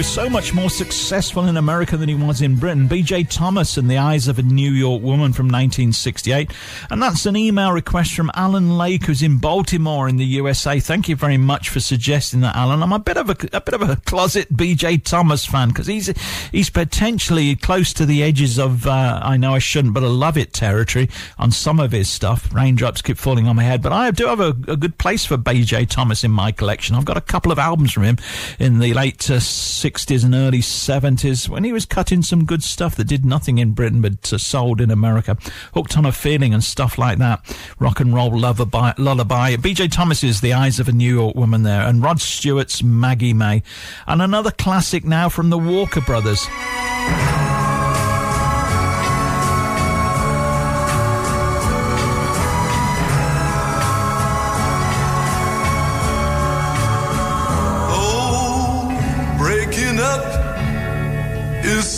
was so much more successful in America than he was in Britain. B J Thomas in the Eyes of a New York Woman from nineteen sixty-eight. And that's an email request from Alan Lake, who's in Baltimore in the U S A. Thank you very much for suggesting that, Alan. I'm a bit of a, a bit of a closet B J Thomas fan because he's he's potentially close to the edges of uh, I know I shouldn't, but I love it territory on some of his stuff. Raindrops keep falling on my head, but I do have a, a good place for B J Thomas in my collection. I've got a couple of albums from him in the late uh, sixties and early seventies when he was cutting some good stuff that did nothing in Britain but uh, sold in America. Hooked on a Feeling and stuff like that. Rock and Roll Lullaby. lullaby. B J Thomas's The Eyes of a New York Woman there, and Rod Stewart's Maggie May. And another classic now from the Walker Brothers.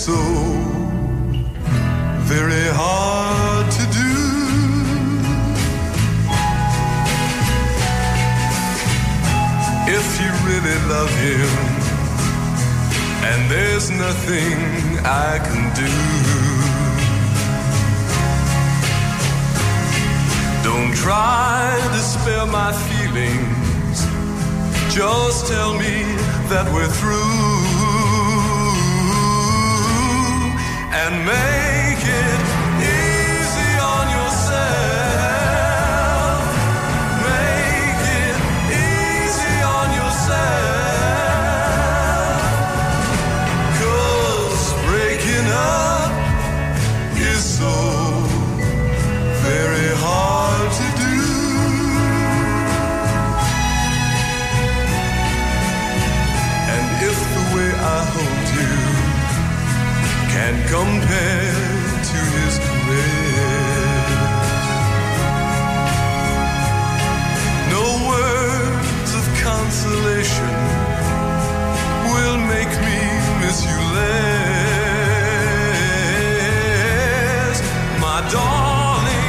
So very hard to do. If you really love him, and there's nothing I can do. Don't try to spare my feelings. Just tell me that we're through. And make it easy on yourself. Make it easy on yourself. 'Cause breaking up is so very hard to do. And if the way I hold you and compare to his grace, no words of consolation will make me miss you less, my darling.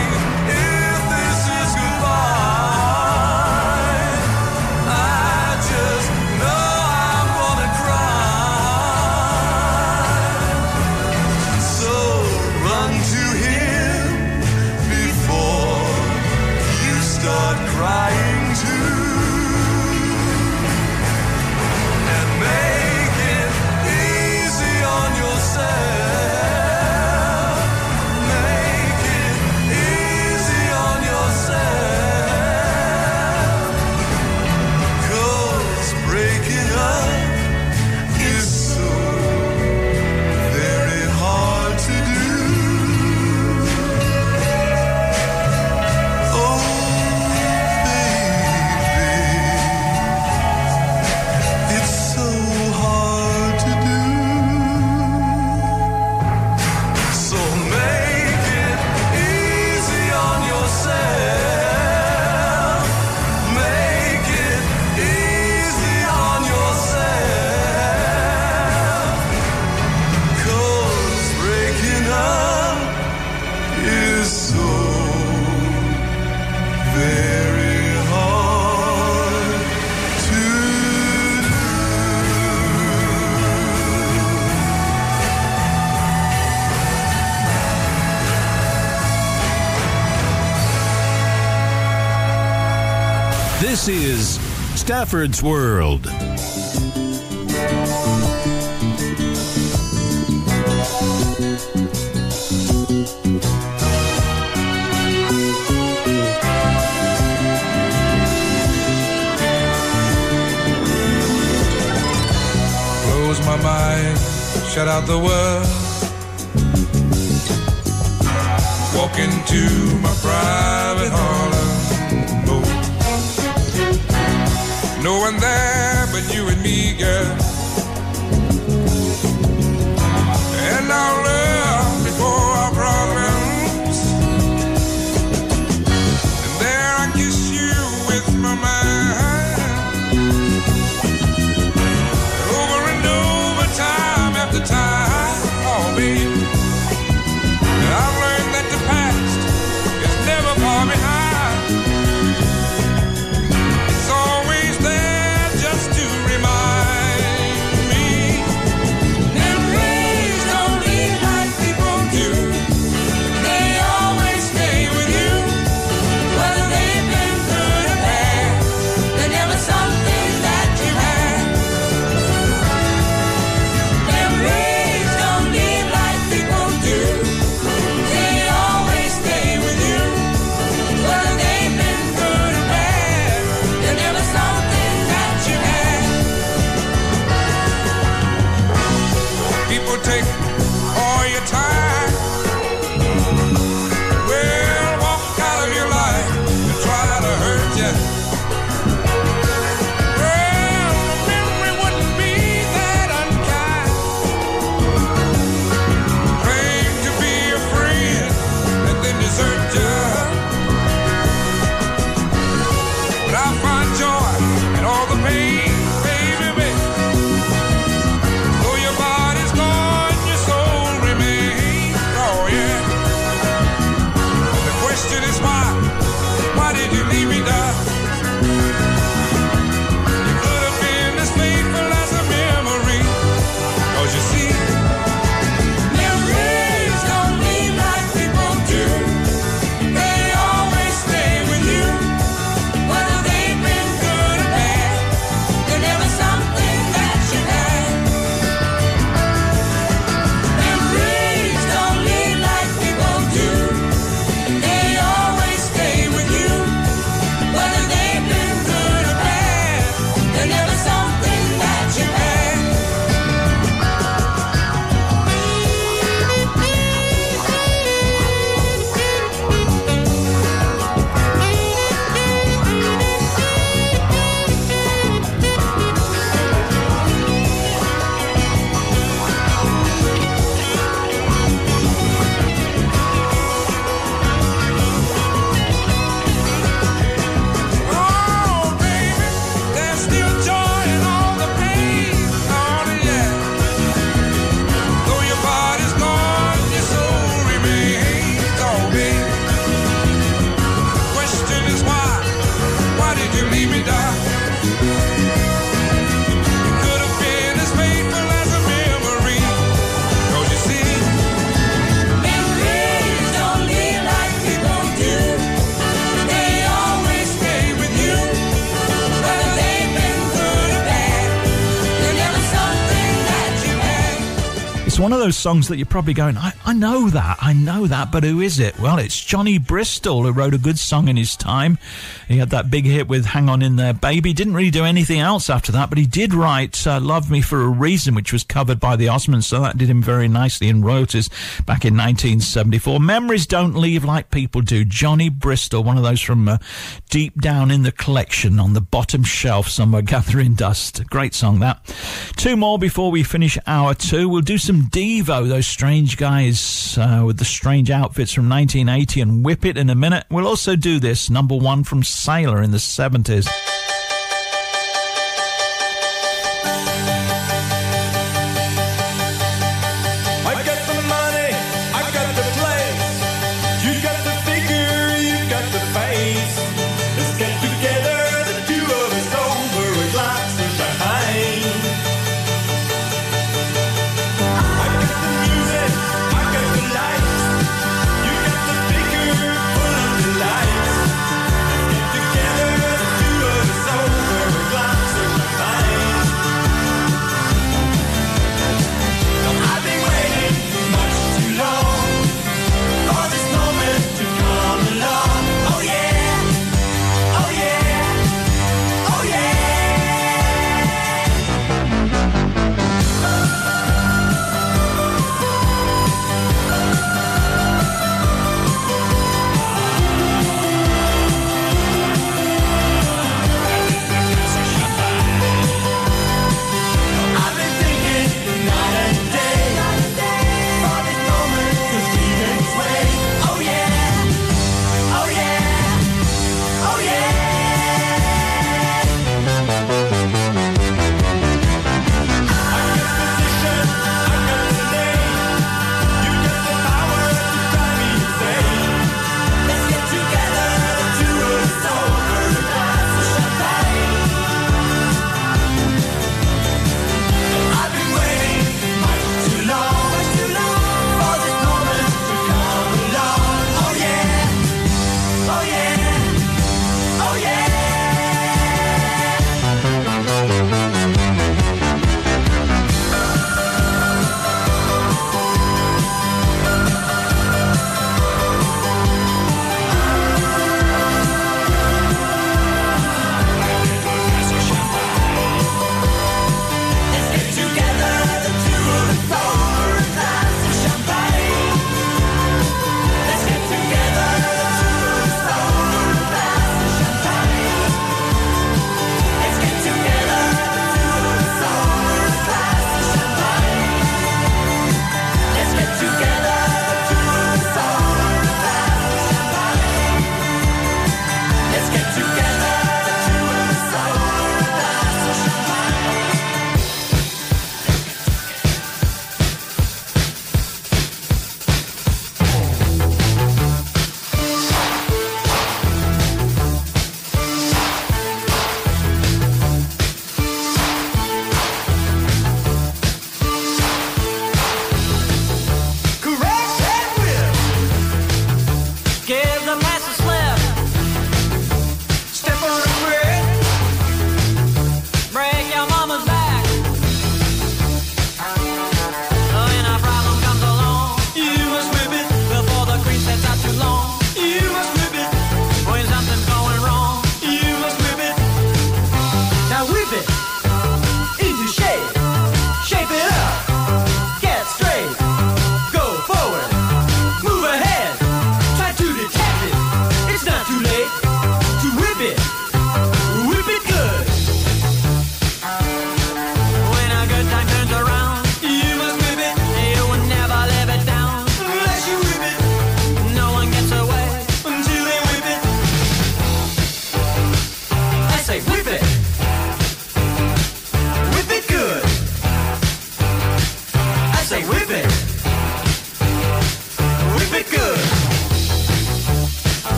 This is Stafford's World. Close my mind, shut out the world. Walk into my private Harlem. Oh. No one there but you and me, girl. And our love before our problems. And there I kiss you with my mind. Over and over, time after time. Oh, baby. I've learned that the past is never far behind. Always there just to remind me One of those songs that you're probably going, I, I know that, I know that, but who is it? Well, it's Johnny Bristol, who wrote a good song in his time. He had that big hit with Hang On In There Baby. Didn't really do anything else after that, but he did write uh, Love Me For A Reason, which was covered by the Osmonds, so that did him very nicely in royalties back in nineteen seventy-four. Memories don't leave like people do. Johnny Bristol, one of those from uh, deep down in the collection on the bottom shelf somewhere, gathering dust. Great song, that. Two more before we finish hour two. We'll do some Devo, those strange guys uh, with the strange outfits from nineteen eighty, and Whip It in a minute. We'll also do this, number one from Sailor in the seventies. Us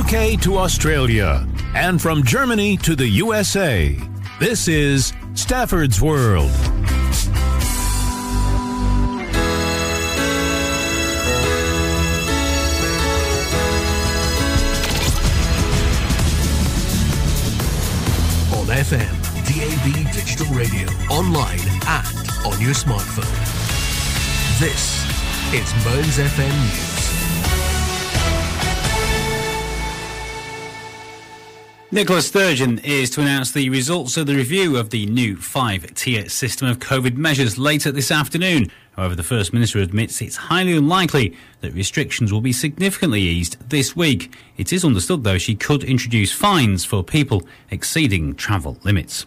U K to Australia, and from Germany to the U S A. This is Stafford's World. On F M, D A B digital radio, online and on your smartphone. This is Mearns F M News. Nicola Sturgeon is to announce the results of the review of the new five-tier system of COVID measures later this afternoon. However, the First Minister admits it's highly unlikely that restrictions will be significantly eased this week. It is understood, though, she could introduce fines for people exceeding travel limits.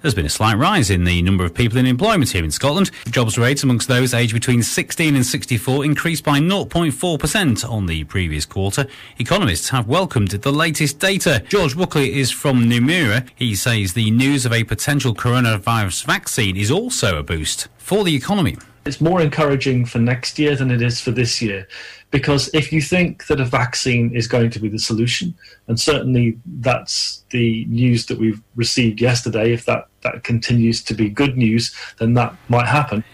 There's been a slight rise in the number of people in employment here in Scotland. Jobs rates amongst those aged between sixteen and sixty-four increased by zero point four percent on the previous quarter. Economists have welcomed the latest data. George Buckley is from Nomura. He says the news of a potential coronavirus vaccine is also a boost for the economy. It's more encouraging for next year than it is for this year, because if you think that a vaccine is going to be the solution, and certainly that's the news that we've received yesterday, if that, that continues to be good news, then that might happen.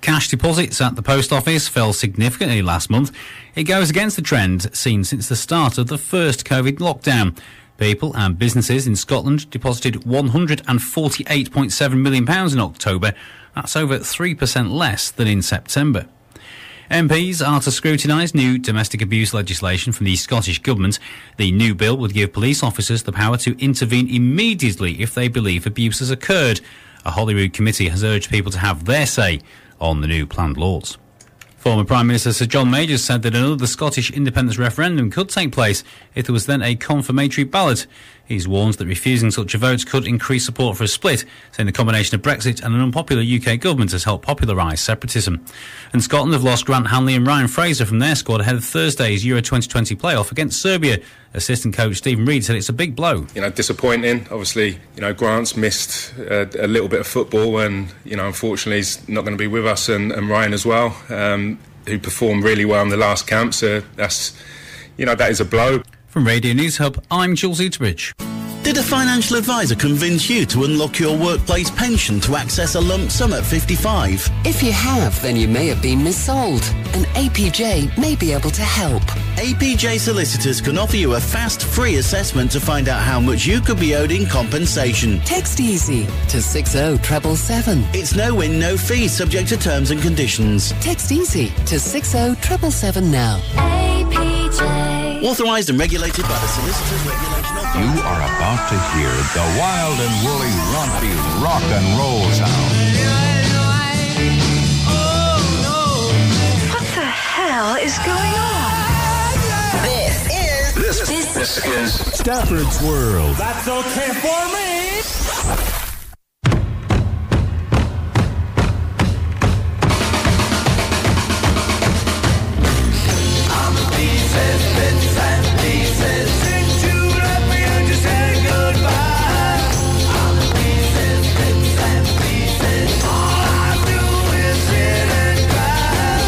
Cash deposits at the post office fell significantly last month. It goes against the trend seen since the start of the first COVID lockdown. People and businesses in Scotland deposited one hundred forty-eight point seven million pounds in October. That's over three percent less than in September. M Ps are to scrutinise new domestic abuse legislation from the Scottish Government. The new bill would give police officers the power to intervene immediately if they believe abuse has occurred. A Holyrood committee has urged people to have their say on the new planned laws. Former Prime Minister Sir John Majors said that another Scottish independence referendum could take place if there was then a confirmatory ballot. He's warned that refusing such a vote could increase support for a split, saying the combination of Brexit and an unpopular U K government has helped popularise separatism. And Scotland have lost Grant Hanley and Ryan Fraser from their squad ahead of Thursday's Euro twenty twenty playoff against Serbia. Assistant coach Stephen Reid said it's a big blow. You know, disappointing. Obviously, you know, Grant's missed a, a little bit of football, and, you know, unfortunately he's not going to be with us, and, and Ryan as well, um, who performed really well in the last camp. So that's, you know, that is a blow. From Radio News Hub, I'm Jules Eaterbridge. Did a financial advisor convince you to unlock your workplace pension to access a lump sum at fifty-five? If you have, then you may have been missold, and A P J may be able to help. A P J solicitors can offer you a fast, free assessment to find out how much you could be owed in compensation. Text EASY to six oh seven seven seven. It's no win, no fee, subject to terms and conditions. Text EASY to six oh seven seven seven now. A P J. Authorised and regulated by the Solicitors Regulation Authority. You are about to hear the wild and woolly, rompy rock and roll sound. What the hell is going on? This is this, this, this is Stafford's World. That's okay for me. Bits and pieces. Since you left me, I just said goodbye. All the pieces, bits and pieces. All I do is sit and cry.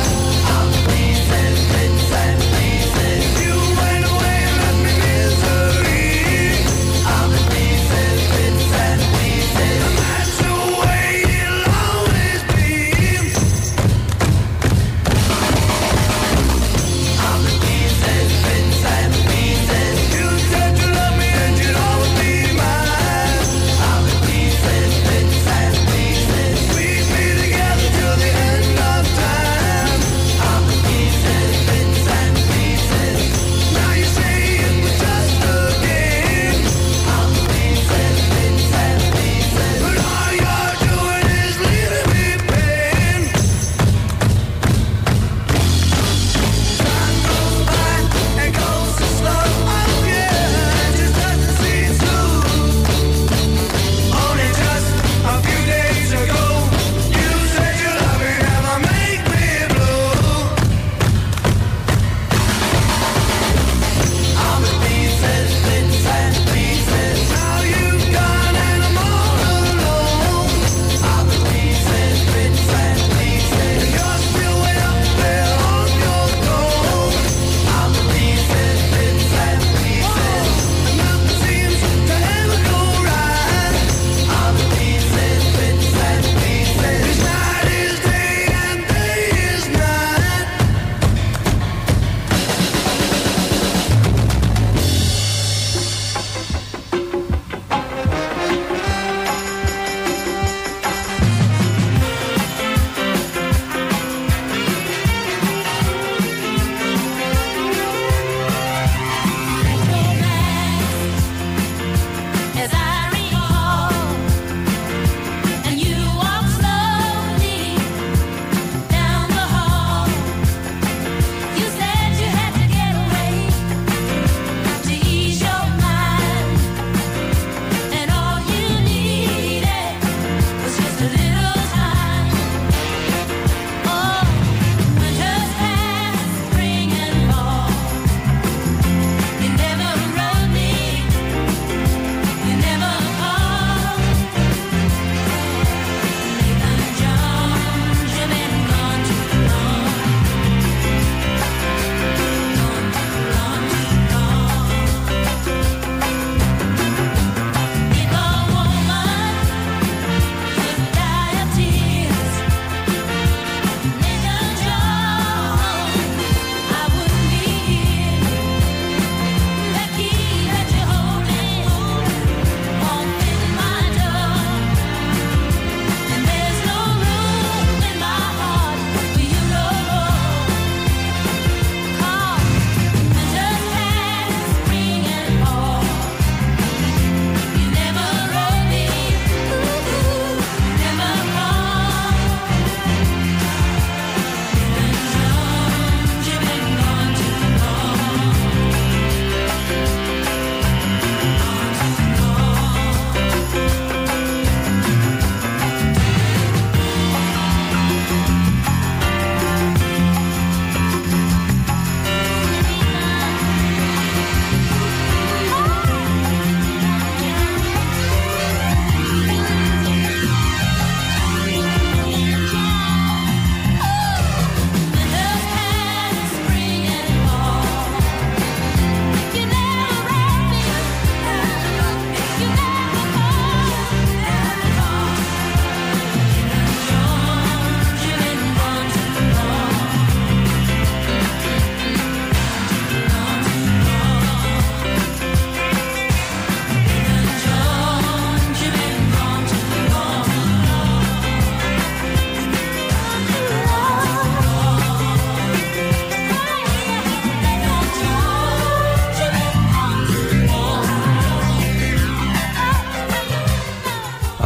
All the pieces, bits and pieces. You went away and left me misery. All the pieces, bits and pieces.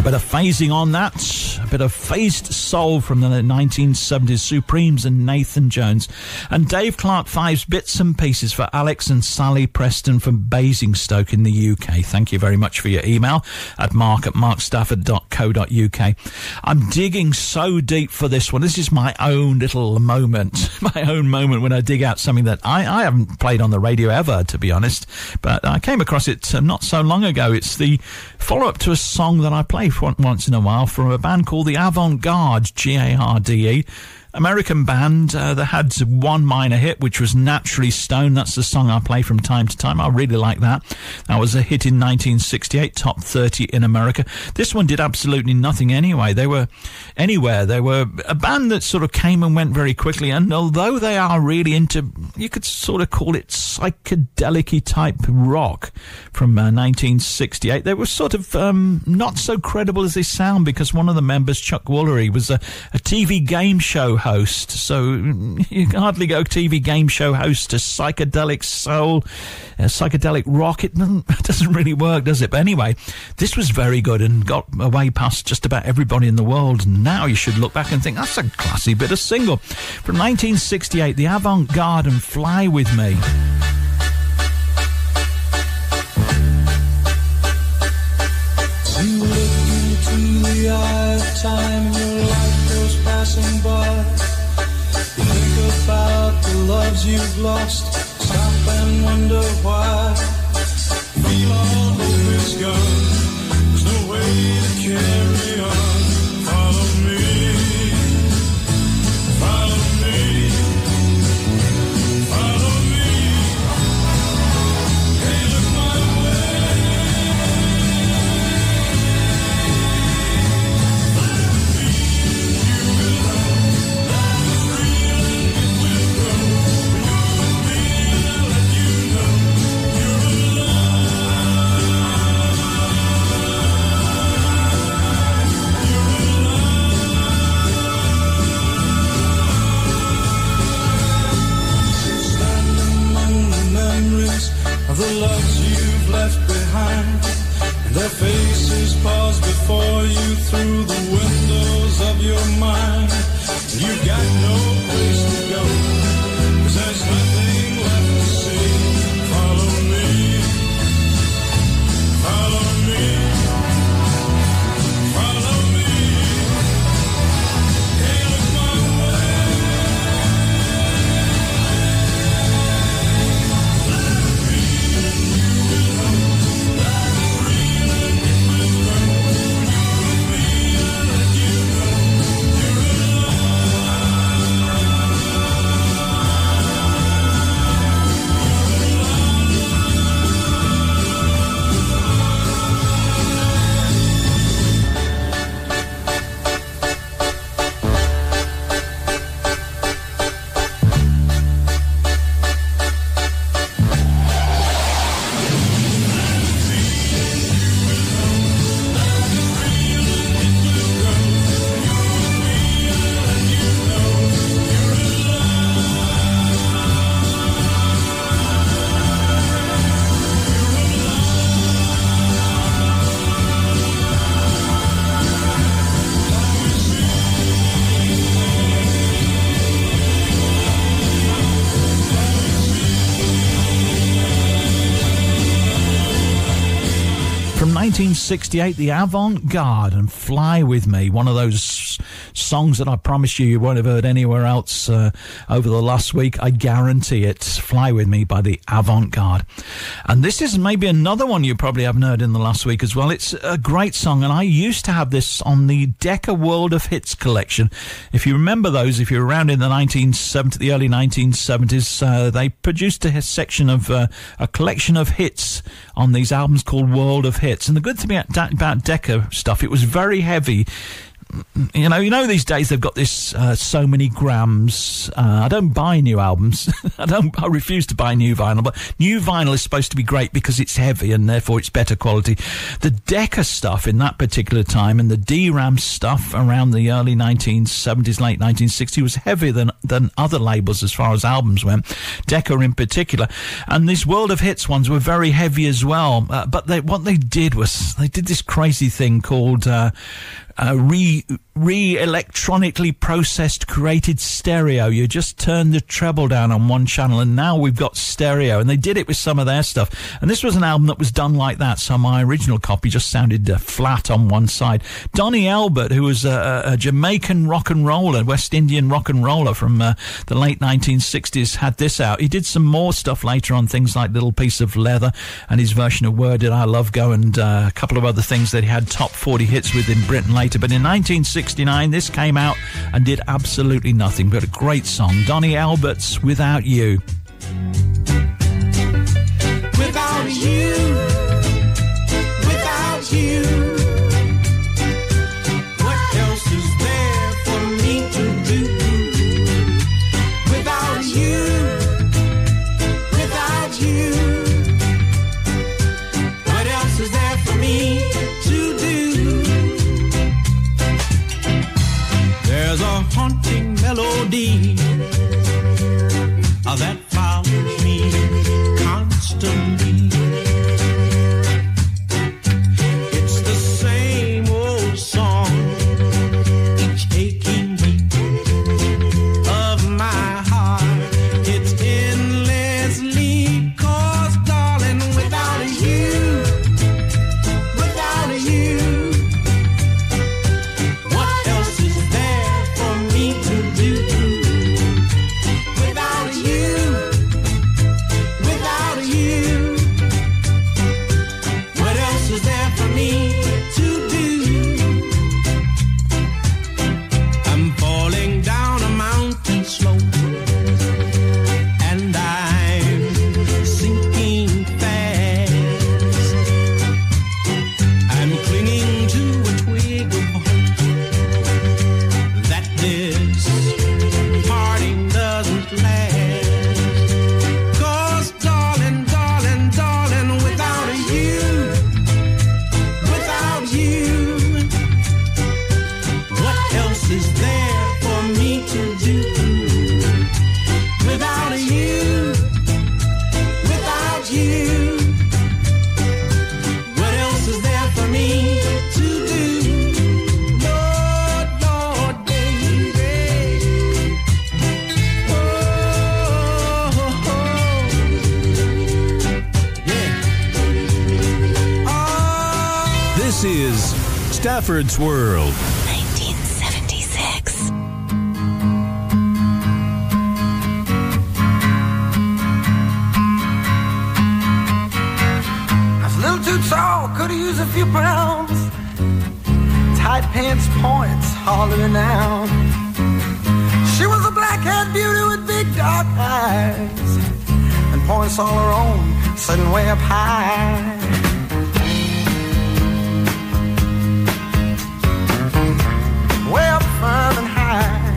bit of phasing on that, a bit of phased soul from the nineteen seventies Supremes and Nathan Jones, and Dave Clark Five's Bits and Pieces for Alex and Sally Preston from Basingstoke in the U K. Thank you very much for your email at mark at mark stafford dot co dot uk. I'm digging so deep for this one. This is my own little moment, my own moment when I dig out something that I, I haven't played on the radio ever, to be honest, but I came across it not so long ago. It's the follow-up to a song that I play once in a while from a band called the Avant Garde, G A R D E, American band uh, that had one minor hit, which was Naturally Stone. That's the song I play from time to time. I really like that. That was a hit in nineteen sixty-eight, top thirty in America. This one did absolutely nothing anyway. They were anywhere. They were a band that sort of came and went very quickly, and although they are really into, you could sort of call it psychedelic-y type rock from uh, nineteen sixty-eight, they were sort of um, not so credible as they sound, because one of the members, Chuck Woolery, was a, a T V game show host, so you can hardly go T V game show host to psychedelic soul, uh, psychedelic rock. It doesn't, it doesn't really work, does it? But anyway, this was very good and got away past just about everybody in the world. Now you should look back and think, that's a classy bit of single. From nineteen sixty-eight, the Avant Garde and Fly With Me. You look into the eye of time, your life goes passing by. You think about the loves you've lost, stop and wonder why. Feel all hope is gone, there's no way to carry on. Follow me, follow me, follow me. Hey, look my way. You belong, love is real and it will grow. You're with me and I'll let you know you're alive. You're alive. Stand among the memories of the loves you've left behind, and their faces pause before you through the windows of your mind. You got no place to go, 'cause there's nothing left to see. Follow me, follow me, follow me. Hey, look my way. Follow me, you will know. Love is real and it will grow. You're with me, I'll let you know you're alive. nineteen sixty-eight, the Avant Garde and Fly With Me, one of those songs that I promise you you won't have heard anywhere else uh, over the last week. I guarantee it. Fly With Me by the Avant Garde. And this is maybe another one you probably haven't heard in the last week as well. It's a great song, and I used to have this on the Decca World of Hits collection. If you remember those, if you were around in the nineteen seventies, the early nineteen seventies, uh, they produced a section of uh, a collection of hits on these albums called World of Hits. And the good thing about Decca stuff, it was very heavy. You know, you know, these days they've got this uh, so many grams. Uh, I don't buy new albums. I don't. I refuse to buy new vinyl. But new vinyl is supposed to be great because it's heavy and therefore it's better quality. The Decca stuff in that particular time and the D RAM stuff around the early nineteen seventies, late nineteen sixties was heavier than than other labels as far as albums went. Decca in particular, and this World of Hits ones were very heavy as well. Uh, but they, what they did was they did this crazy thing called. Uh, Uh, re, re-electronically processed created stereo. You just turn the treble down on one channel and now we've got stereo. And they did it with some of their stuff. And this was an album that was done like that. So my original copy just sounded uh, flat on one side. Donnie Elbert, who was a, a Jamaican rock and roller, West Indian rock and roller from uh, the late nineteen sixties, had this out. He did some more stuff later on, things like Little Piece of Leather and his version of Where Did Our Love Go and uh, a couple of other things that he had top forty hits with in Britain later. But in nineteen sixty-nine, this came out and did absolutely nothing. But a great song, Donnie Elbert's Without You. Without you, without you, what else is there for me to do? Without you, without you, what else is there for me to do? There's a haunting melody that follows me constantly. It's the same old song, each aching beat of my heart. It's endlessly, cause darling, without you, without you, Stafford's World. nineteen seventy-six. I was a little too tall, could have used a few pounds. Tight pants, points, hollering out. She was a black-haired beauty with big dark eyes and points all her own, sitting way up high. Way up firm and high.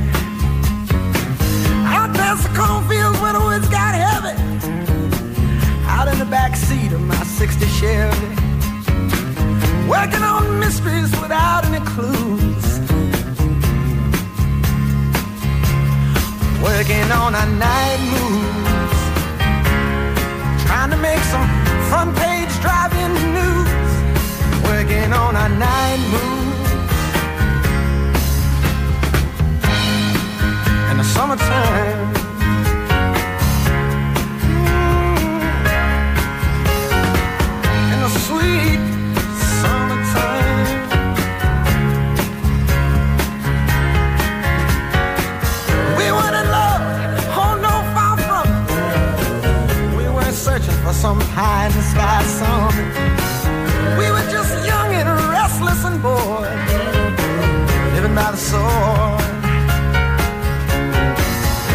Out past the cornfields where the woods got heavy. Out in the backseat of my sixty Chevy. Working on mysteries without any clues. Working on our night moves. Trying to make some front page drive-in news. Working on our night moves. The summertime. Mm-hmm. In the sweet summertime. We were in love, oh no, far from it. We weren't searching for some high in the sky song. We were just young and restless and bored, living by the sword.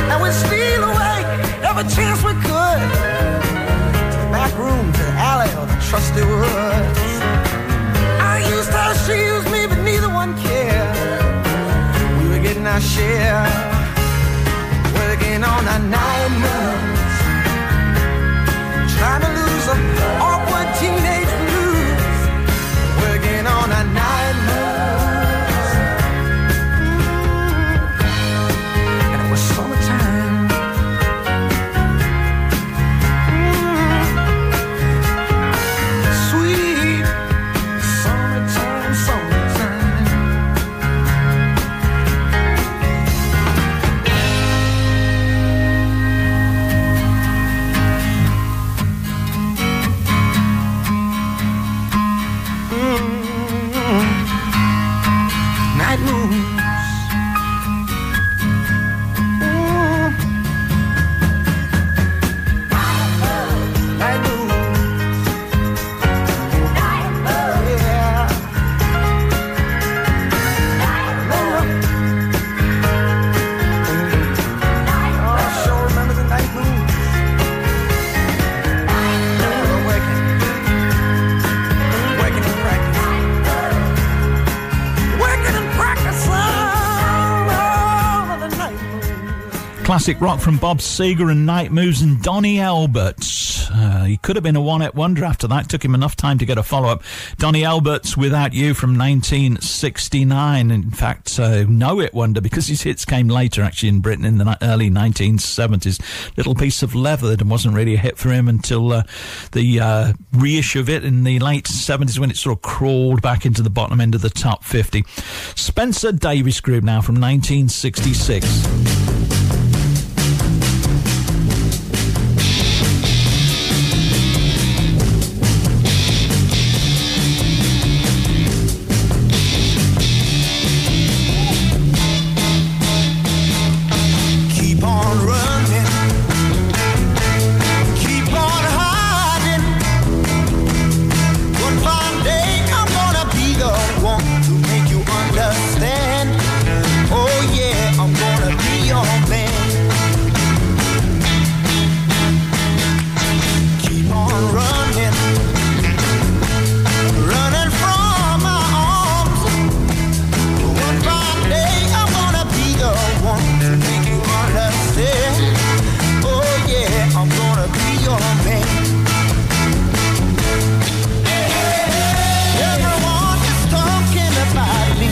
And we'd steal away every chance we could, to the back room, to the alley, or the trusty woods. I used her, she used me, but neither one cared. my share, working on the nightmares, trying to lose an awkward teenage blues, working on the nightmares. Mm-hmm. And it was summertime. Mm-hmm. Sweet summertime, summertime. Mm-hmm. Night moon. Classic rock from Bob Seger and Night Moves and Donny Elbert. Uh, he could have been a one-hit wonder after that. Took him enough time to get a follow-up. Donny Elbert's Without You from nineteen sixty-nine. In fact, uh, no-hit wonder because his hits came later, actually, in Britain in the ni- early nineteen seventies. Little Piece of Leather that wasn't really a hit for him until uh, the uh, reissue of it in the late seventies when it sort of crawled back into the bottom end of the top fifty. Spencer Davis Group now from nineteen sixty-six. Everyone is talking about me.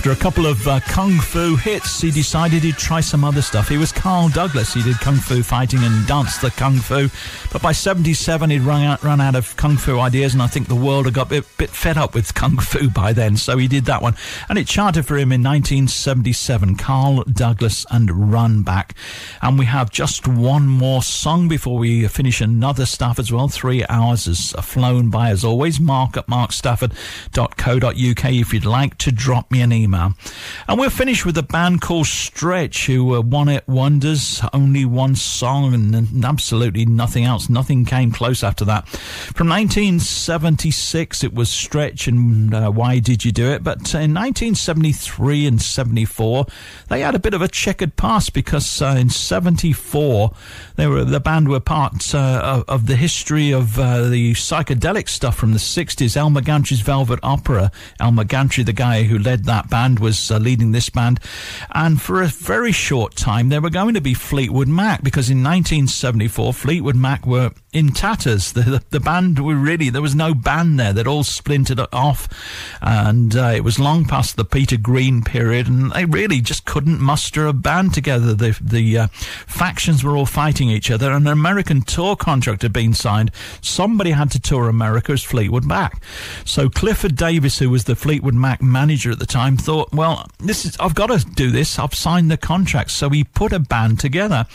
after a couple of uh, kung fu hits, he decided he'd try some other stuff. He was Carl Douglas. He did kung fu fighting and danced the kung fu. But by seventy-seven, he'd run out, run out of kung fu ideas, and I think the world had got a bit, bit fed up with kung fu by then, so he did that one. And it charted for him in nineteen seventy-seven, Carl Douglas and Run Back. And we have just one more song before we finish another Stafford as well. Three hours has flown by, as always. Mark at mark stafford dot co dot uk if you'd like to drop me an email. And we'll finish with a band called Stretch, who were one-hit wonders, only one song and absolutely nothing else. Nothing came close after that. From nineteen seventy-six, it was Stretch and uh, Why Did You Do It? But in nineteen seventy-three and seventy-four, they had a bit of a checkered past, because uh, in seventy-four, they were the band were part uh, of the history of uh, the psychedelic stuff from the sixties. El Maganchi's Velvet Opera. El Maganchi, the guy who led that band, was uh, leading this band. And for a very short time, they were going to be Fleetwood Mac, because in nineteen seventy-four, Fleetwood Mac were in tatters. The, the, the band were really, there was no band there. They'd all splintered off, and uh, it was long past the Peter Green period, and they really just couldn't muster a band together. The, the uh, factions were all fighting each other, and an American tour contract had been signed. Somebody had to tour America as Fleetwood Mac. So Clifford Davis, who was the Fleetwood Mac manager at the time, thought, well, this is, I've got to do this. I've signed the contract. So he put a band together,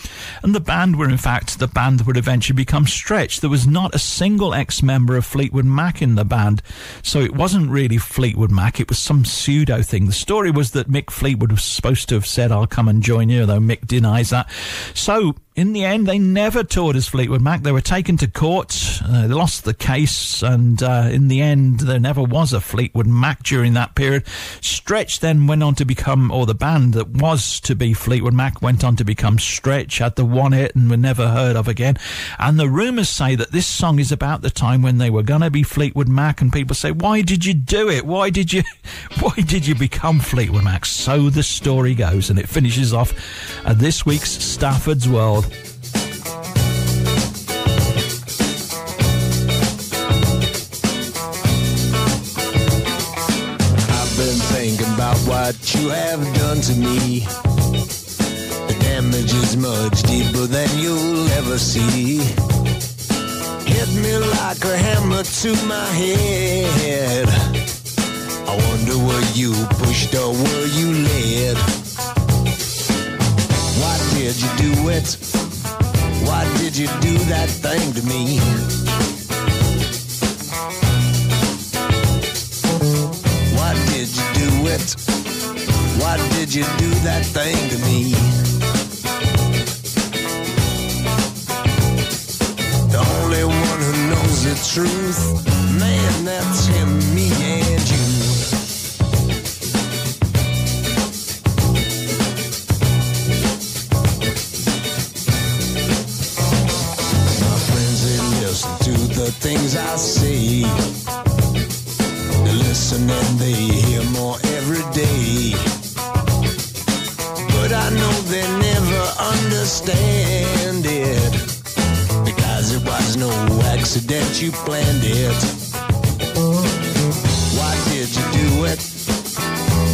and the band were, in fact, the band that would eventually become Stretch. There was not a single ex-member of Fleetwood Mac in the band, so it wasn't really Fleetwood Mac. It was some pseudo thing. The story was that Mick Fleetwood was supposed to have said, I'll come and join you, though Mick denies that. So in the end, they never toured as Fleetwood Mac. They were taken to court. Uh, they lost the case, and uh, in the end, there never was a Fleetwood Mac during that period. Stretch then went on to become, or the band that was to be Fleetwood Mac went on to become Stretch, had the one hit and were never heard of again. And the rumours say that this song is about the time when they were going to be Fleetwood Mac, and people say, why did you do it? Why did you, why did you become Fleetwood Mac? So the story goes, and it finishes off uh, this week's Stafford's World. About what you have done to me, the damage is much deeper than you'll ever see. Hit me like a hammer to my head. I wonder were you pushed or were you led? Why did you do it? Why did you do that thing to me? Why did you do that thing to me? The only one who knows the truth, man, that's him, me and you. My friends, they listen to the things I say. Listen and they hear more every day, but I know they never understand it, because it was no accident, you planned it. Why did you do it?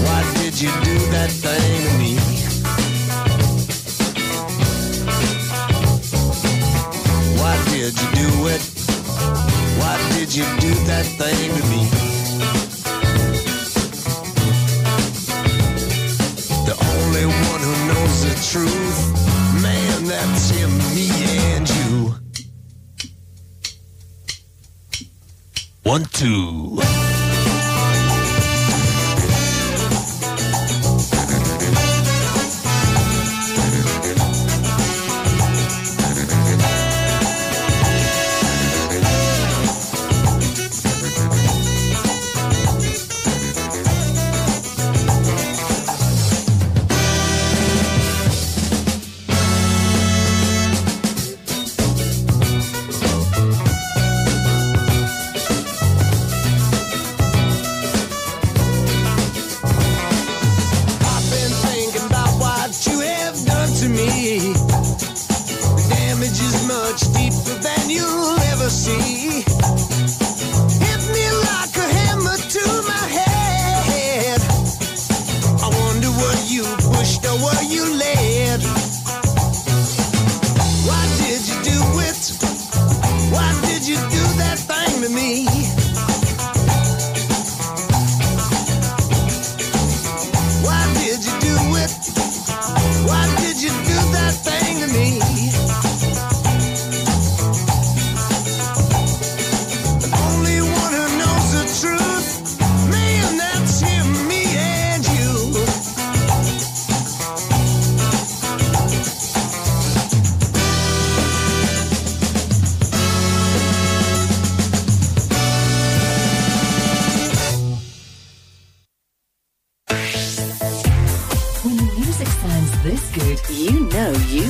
Why did you do that thing to me? Why did you do it? Why did you do that thing to me? Truth, man, that's him, me and you. One, two.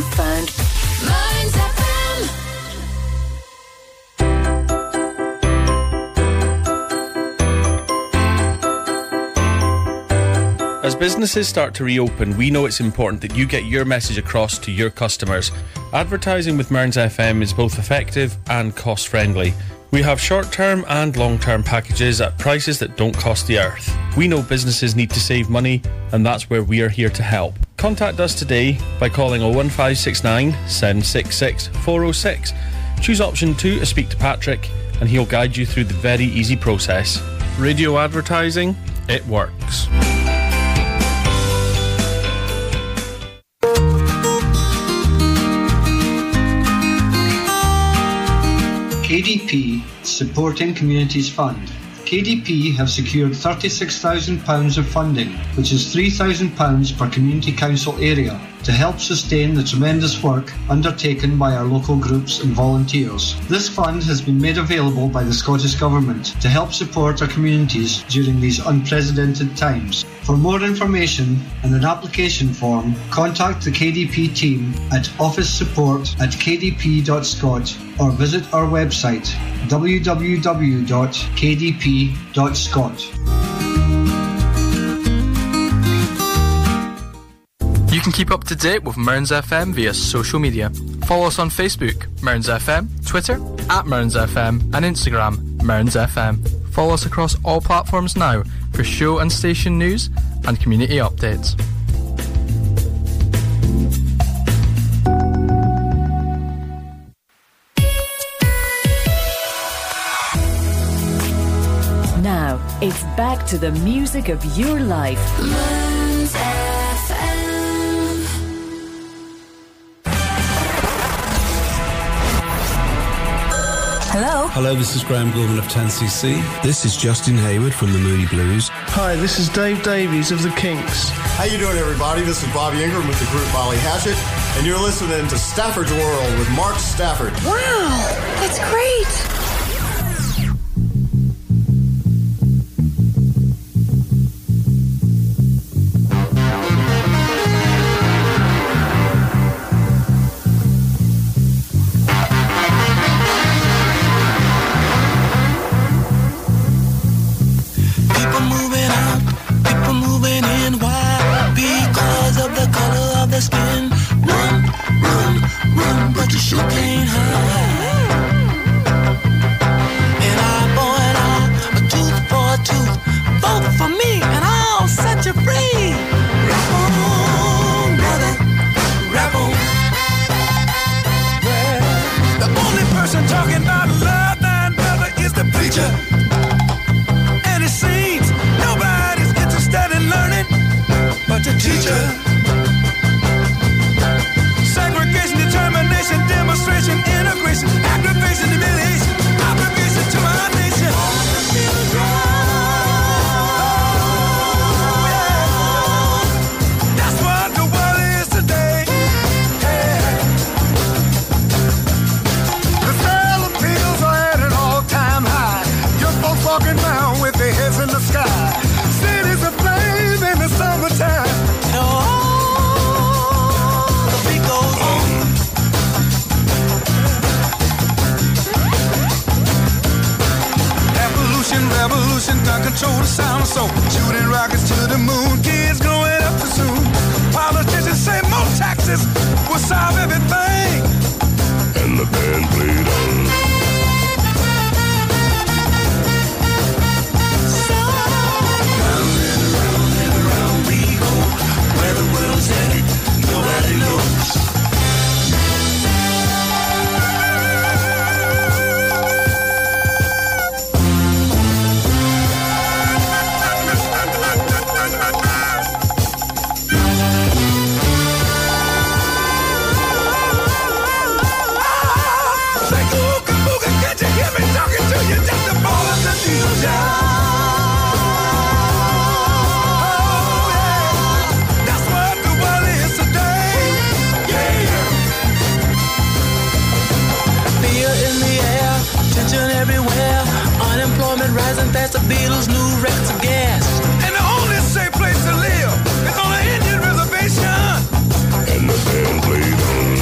you found Mearns F M. As businesses start to reopen, we know it's important that you get your message across to your customers. Advertising with Mearns F M is both effective and cost-friendly. We have short-term and long-term packages at prices that don't cost the earth. We know businesses need to save money, and that's where we are here to help. Contact us today by calling oh one five six nine, seven six six, four oh six. Choose option two to speak to Patrick, and he'll guide you through the very easy process. Radio advertising, it works. K D P Supporting Communities Fund. K D P have secured thirty-six thousand pounds of funding, which is three thousand pounds per community council area, to help sustain the tremendous work undertaken by our local groups and volunteers. This fund has been made available by the Scottish Government to help support our communities during these unprecedented times. For more information and an application form, contact the K D P team at office support at k d p dot scot or visit our website w w w dot k d p dot scot. You can keep up to date with Mearns F M via social media. Follow us on Facebook, Mearns F M, Twitter, at Mearns F M, and Instagram, Mearns F M. Follow us across all platforms now for show and station news and community updates. Now, it's back to the music of your life. Mearns F M. Hello. Hello, this is Graham Gorman of ten C C. This is Justin Hayward from the Moody Blues. Hi, this is Dave Davies of the Kinks. How you doing, everybody? This is Bobby Ingram with the group Molly Hatchet, and you're listening to Stafford's World with Mark Stafford. Wow, that's great. Place to live. It's on an Indian reservation. And the band played on.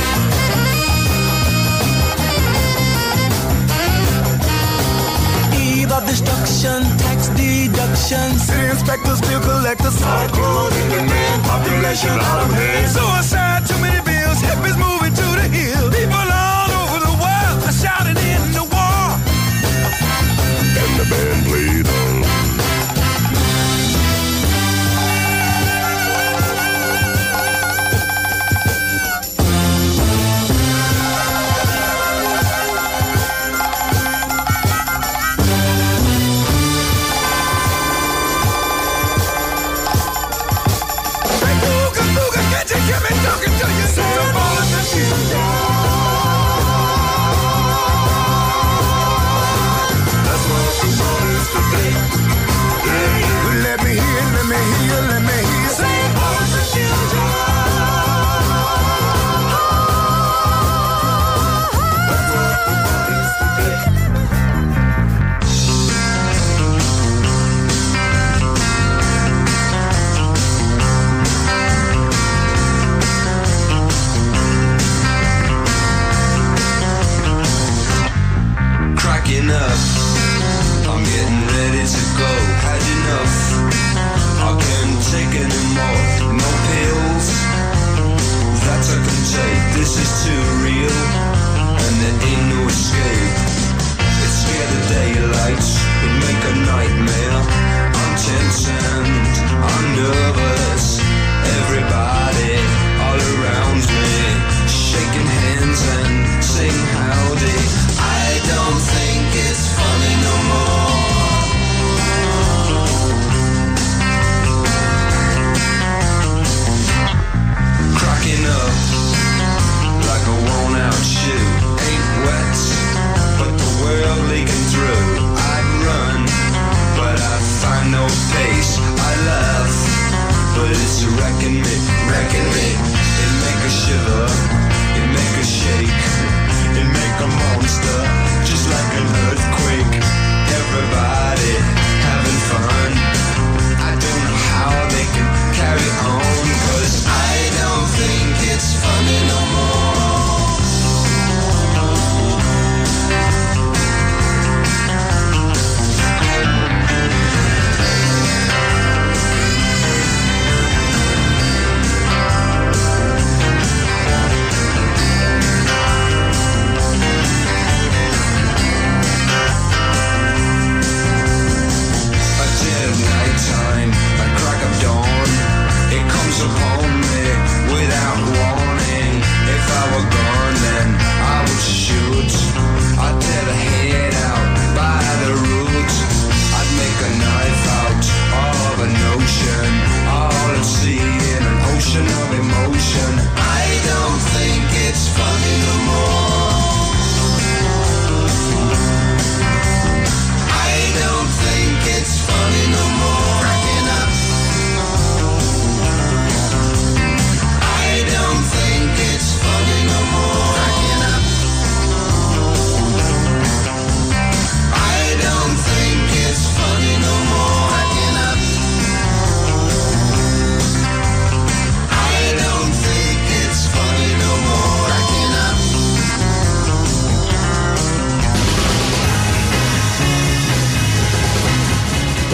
collections. City inspectors still collect us. Hard clothes in the man population out of hand. Suicide, too many bills. Hippies moving to the hill. People all over the world are shouting in the war. And the band played on.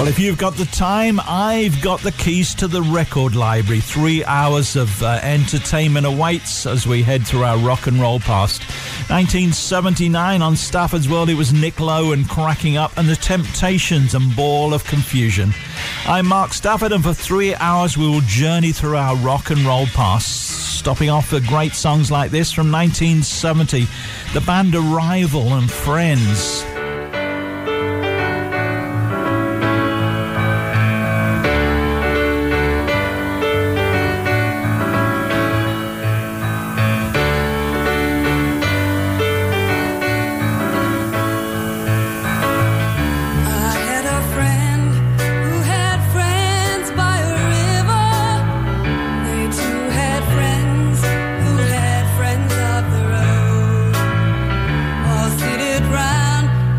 If you've got the time, I've got the keys to the record library. Three hours of uh, entertainment awaits as we head through our rock and roll past. nineteen seventy-nine on Stafford's World, it was Nick Lowe and Cracking Up and the Temptations and Ball of Confusion. I'm Mark Stafford, and for three hours we will journey through our rock and roll past, stopping off with great songs like this from nineteen seventy, the band Arrival and Friends. Round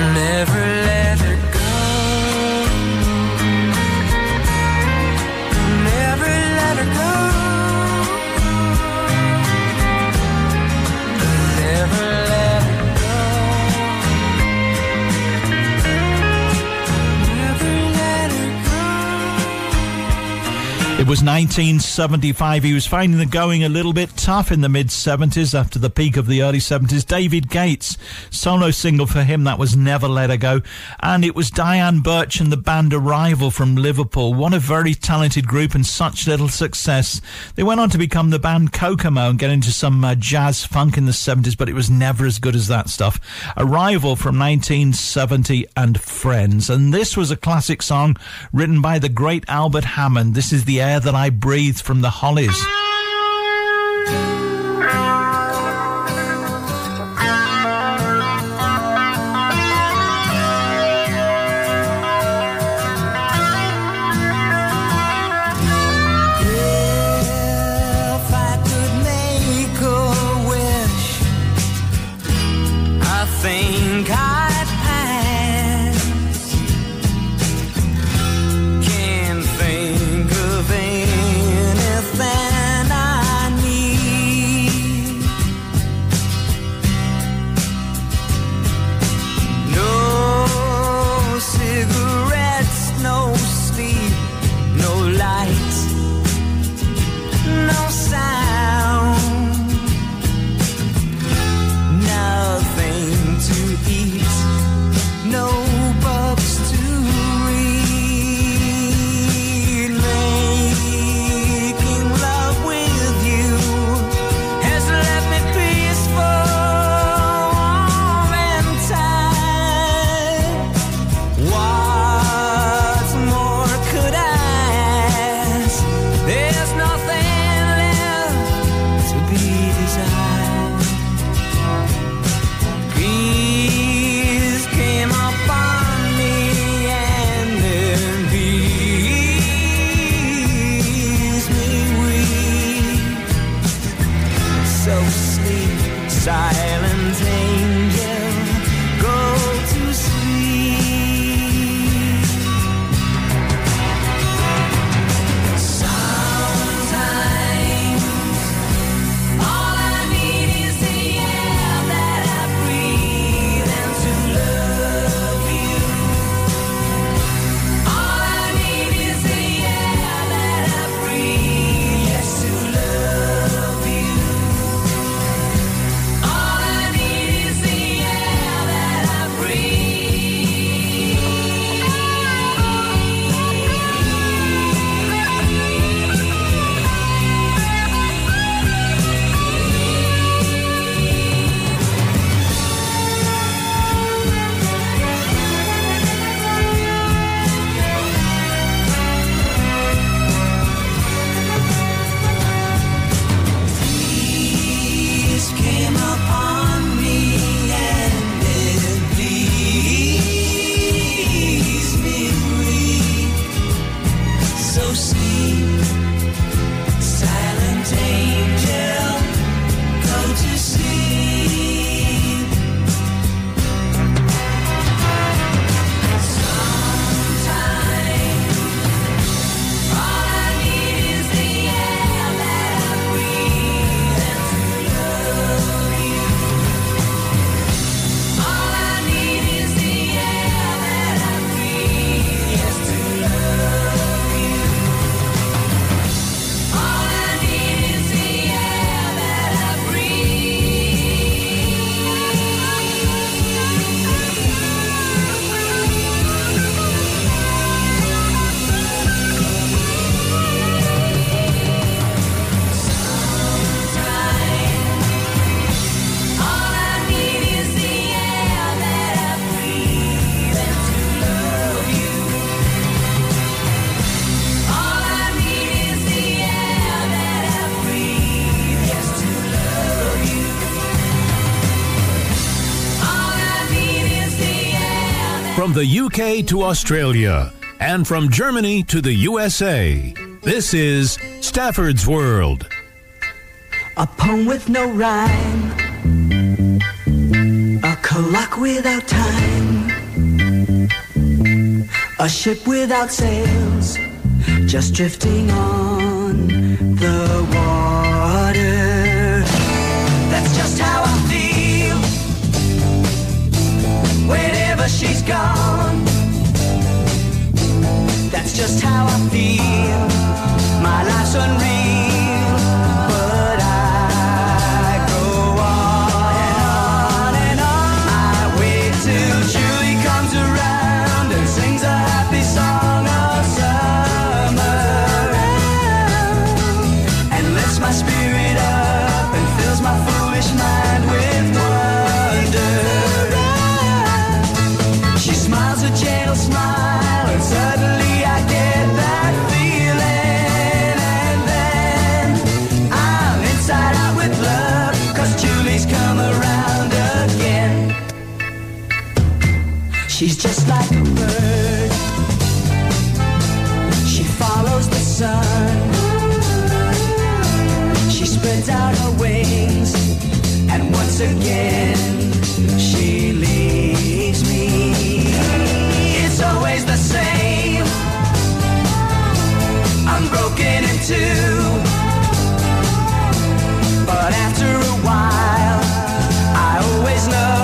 never let her go. Never let her go. Never let her go. Never let her go. It was nineteen seventy-five. He was finding the going a little bit tough in the mid-seventies after the peak of the early seventies. David Gates, solo single for him, that was Never Let Her Go. And it was Diane Birch and the band Arrival from Liverpool. What a very talented group and such little success. They went on to become the band Kokomo and get into some uh, jazz funk in the seventies, but it was never as good as that stuff. Arrival from nineteen seventy and Friends. And this was a classic song written by the great Albert Hammond. This is The Air That I Breathe from the Hollies. From the U K to Australia, and from Germany to the U S A, this is Stafford's World. A poem with no rhyme, a clock without time, A ship without sails, just drifting on the water. That's just how I feel whenever she's gone. That's just how I feel. My life's unreal, but I go on and on and on. I wait till Julie comes around and sings a happy song of summer and lifts my spirit up and fills my foolish mind with wonder. She smiles a gentle smile and suddenly she's just like a bird. She follows the sun. She spreads out her wings, and once again she leaves me. It's always the same. I'm broken in two. But after a while, I always know.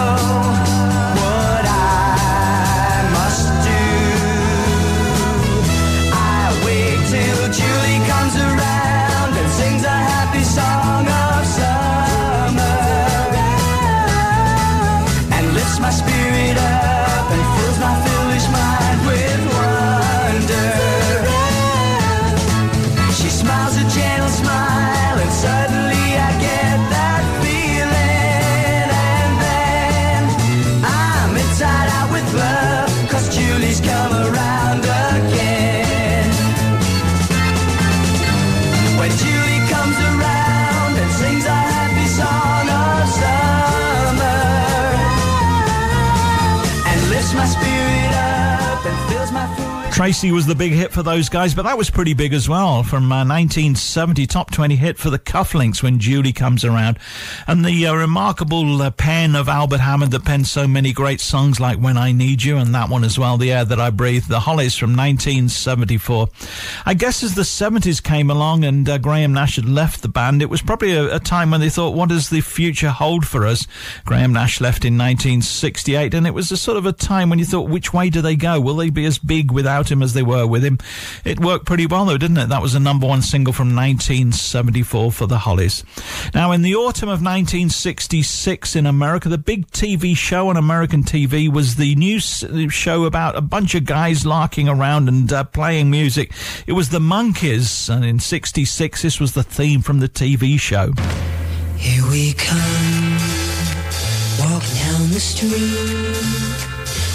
Tracy was the big hit for those guys, but that was pretty big as well. From uh, nineteen seventy, top twenty hit for the Cufflinks, When Julie Comes Around. And the uh, remarkable uh, pen of Albert Hammond that penned so many great songs like When I Need You and that one as well, The Air That I Breathe, The Hollies from nineteen seventy-four. I guess as the seventies came along and uh, Graham Nash had left the band, it was probably a, a time when they thought, what does the future hold for us? Graham Nash left in nineteen sixty-eight, and it was a sort of a time when you thought, which way do they go? Will they be as big without him as they were with him? It worked pretty well though, didn't it? That was a number one single from nineteen seventy-four for the Hollies. Now in the autumn of nineteen sixty-six in America, the big T V show on American T V was the new show about a bunch of guys larking around and uh, playing music. It was the Monkees, and in sixty-six this was the theme from the T V show. Here we come, walking down the street.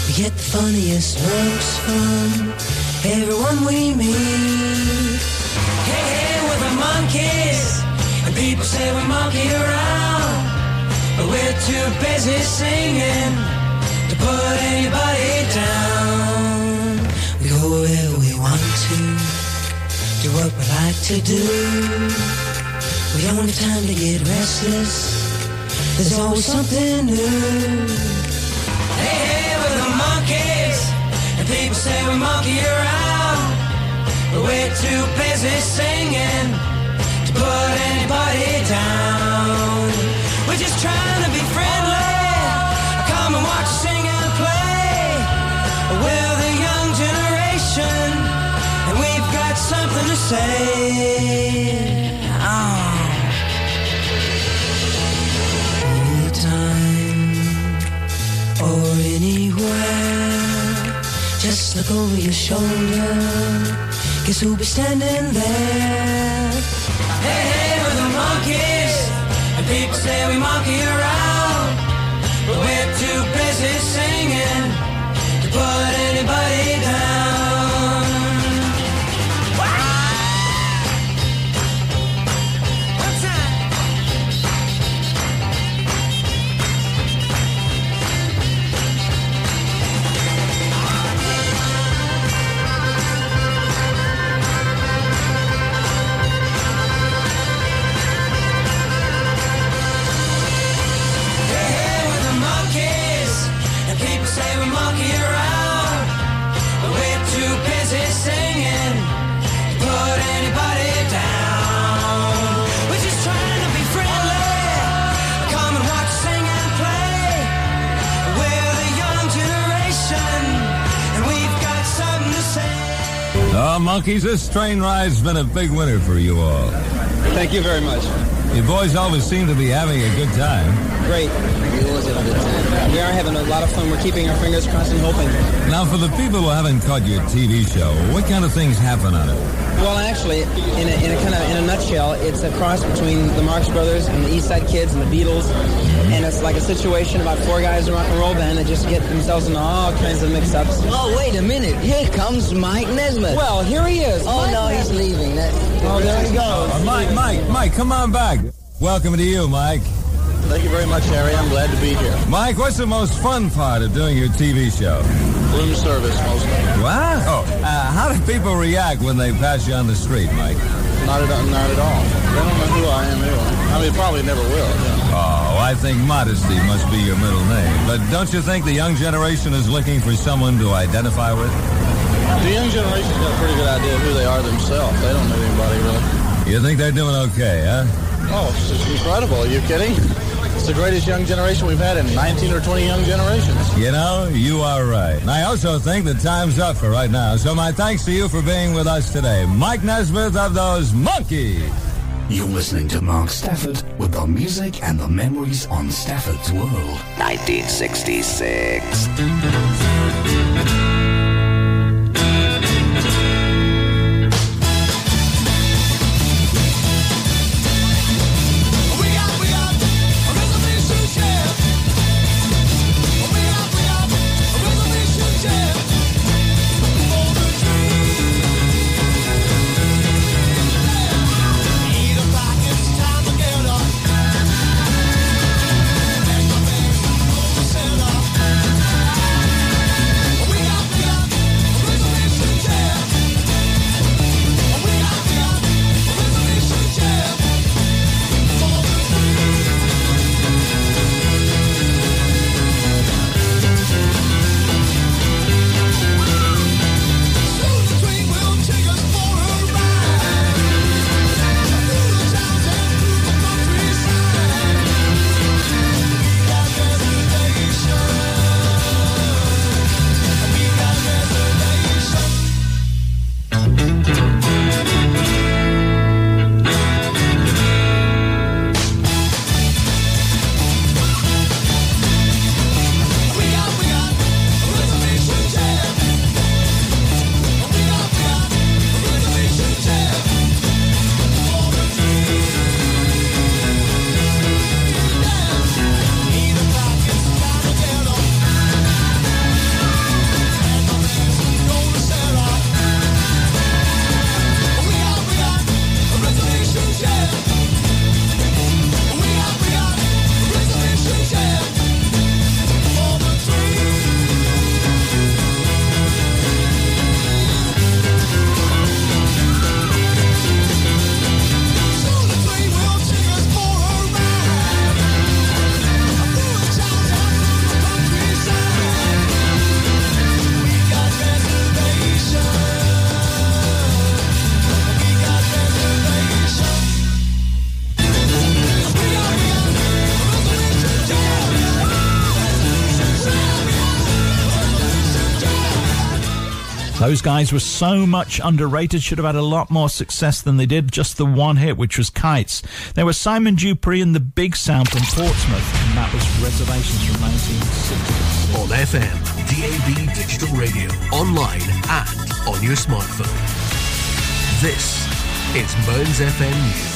We get the funniest looks from everyone we meet. Hey, hey, we're the Monkees, and people say we monkey around, but we're too busy singing to put anybody down. We go where we want to, do what we like to do. We don't have time to get restless, there's always something new. Hey, hey, we're the Monkees, and people say we monkey around, but we're too busy singing to put anybody down. We're just trying to be friendly, come and watch us sing and play. We're the young generation, and we've got something to say. Oh. Or anywhere, just look over your shoulder, guess who'll be standing there. Hey, hey, we're the Monkees, and people say we monkey around, but we're too busy singing to put anybody down. Well, monkeys, this train ride's been a big winner for you all. Thank you very much. You boys always seem to be having a good time. Great. It was a good time. We are having a lot of fun. We're keeping our fingers crossed and hoping. Now, for the people who haven't caught your T V show, what kind of things happen on it? Well, actually, in a, in a kind of in a nutshell, it's a cross between the Marx Brothers and the East Side Kids and the Beatles, and it's like a situation about four guys in a rock and roll band that just get themselves into all kinds of mix-ups. Oh, wait a minute! Here comes Mike Nesmith. Well, here he is. Oh Mike no, Nesmith. He's leaving. That, oh, there he goes. Uh, Mike, Mike, Mike, come on back. Welcome to you, Mike. Thank you very much, Harry. I'm glad to be here. Mike, what's the most fun part of doing your T V show? Room service, mostly. What? Oh, uh, how do people react when they pass you on the street, Mike? Not at all. Not at all. They don't know who I am anyway. I mean, probably never will. Yeah. Oh, I think modesty must be your middle name. But don't you think the young generation is looking for someone to identify with? The young generation's got a pretty good idea of who they are themselves. They don't know anybody, really. You think they're doing okay, huh? Oh, it's just incredible. Are you kidding? It's the greatest young generation we've had in nineteen or twenty young generations. You know, you are right. And I also think the time's up for right now, so my thanks to you for being with us today. Mike Nesmith of those monkeys. You're listening to Mark Stafford with the music and the memories on Stafford's World. nineteen sixty-six. Those guys were so much underrated, should have had a lot more success than they did, just the one hit, which was Kites. There were Simon Dupree and the Big Sound from Portsmouth, and that was Reservations from nineteen sixty. On F M, D A B Digital Radio, online and on your smartphone. This is Mearns F M News.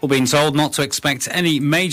We've been told not to expect any major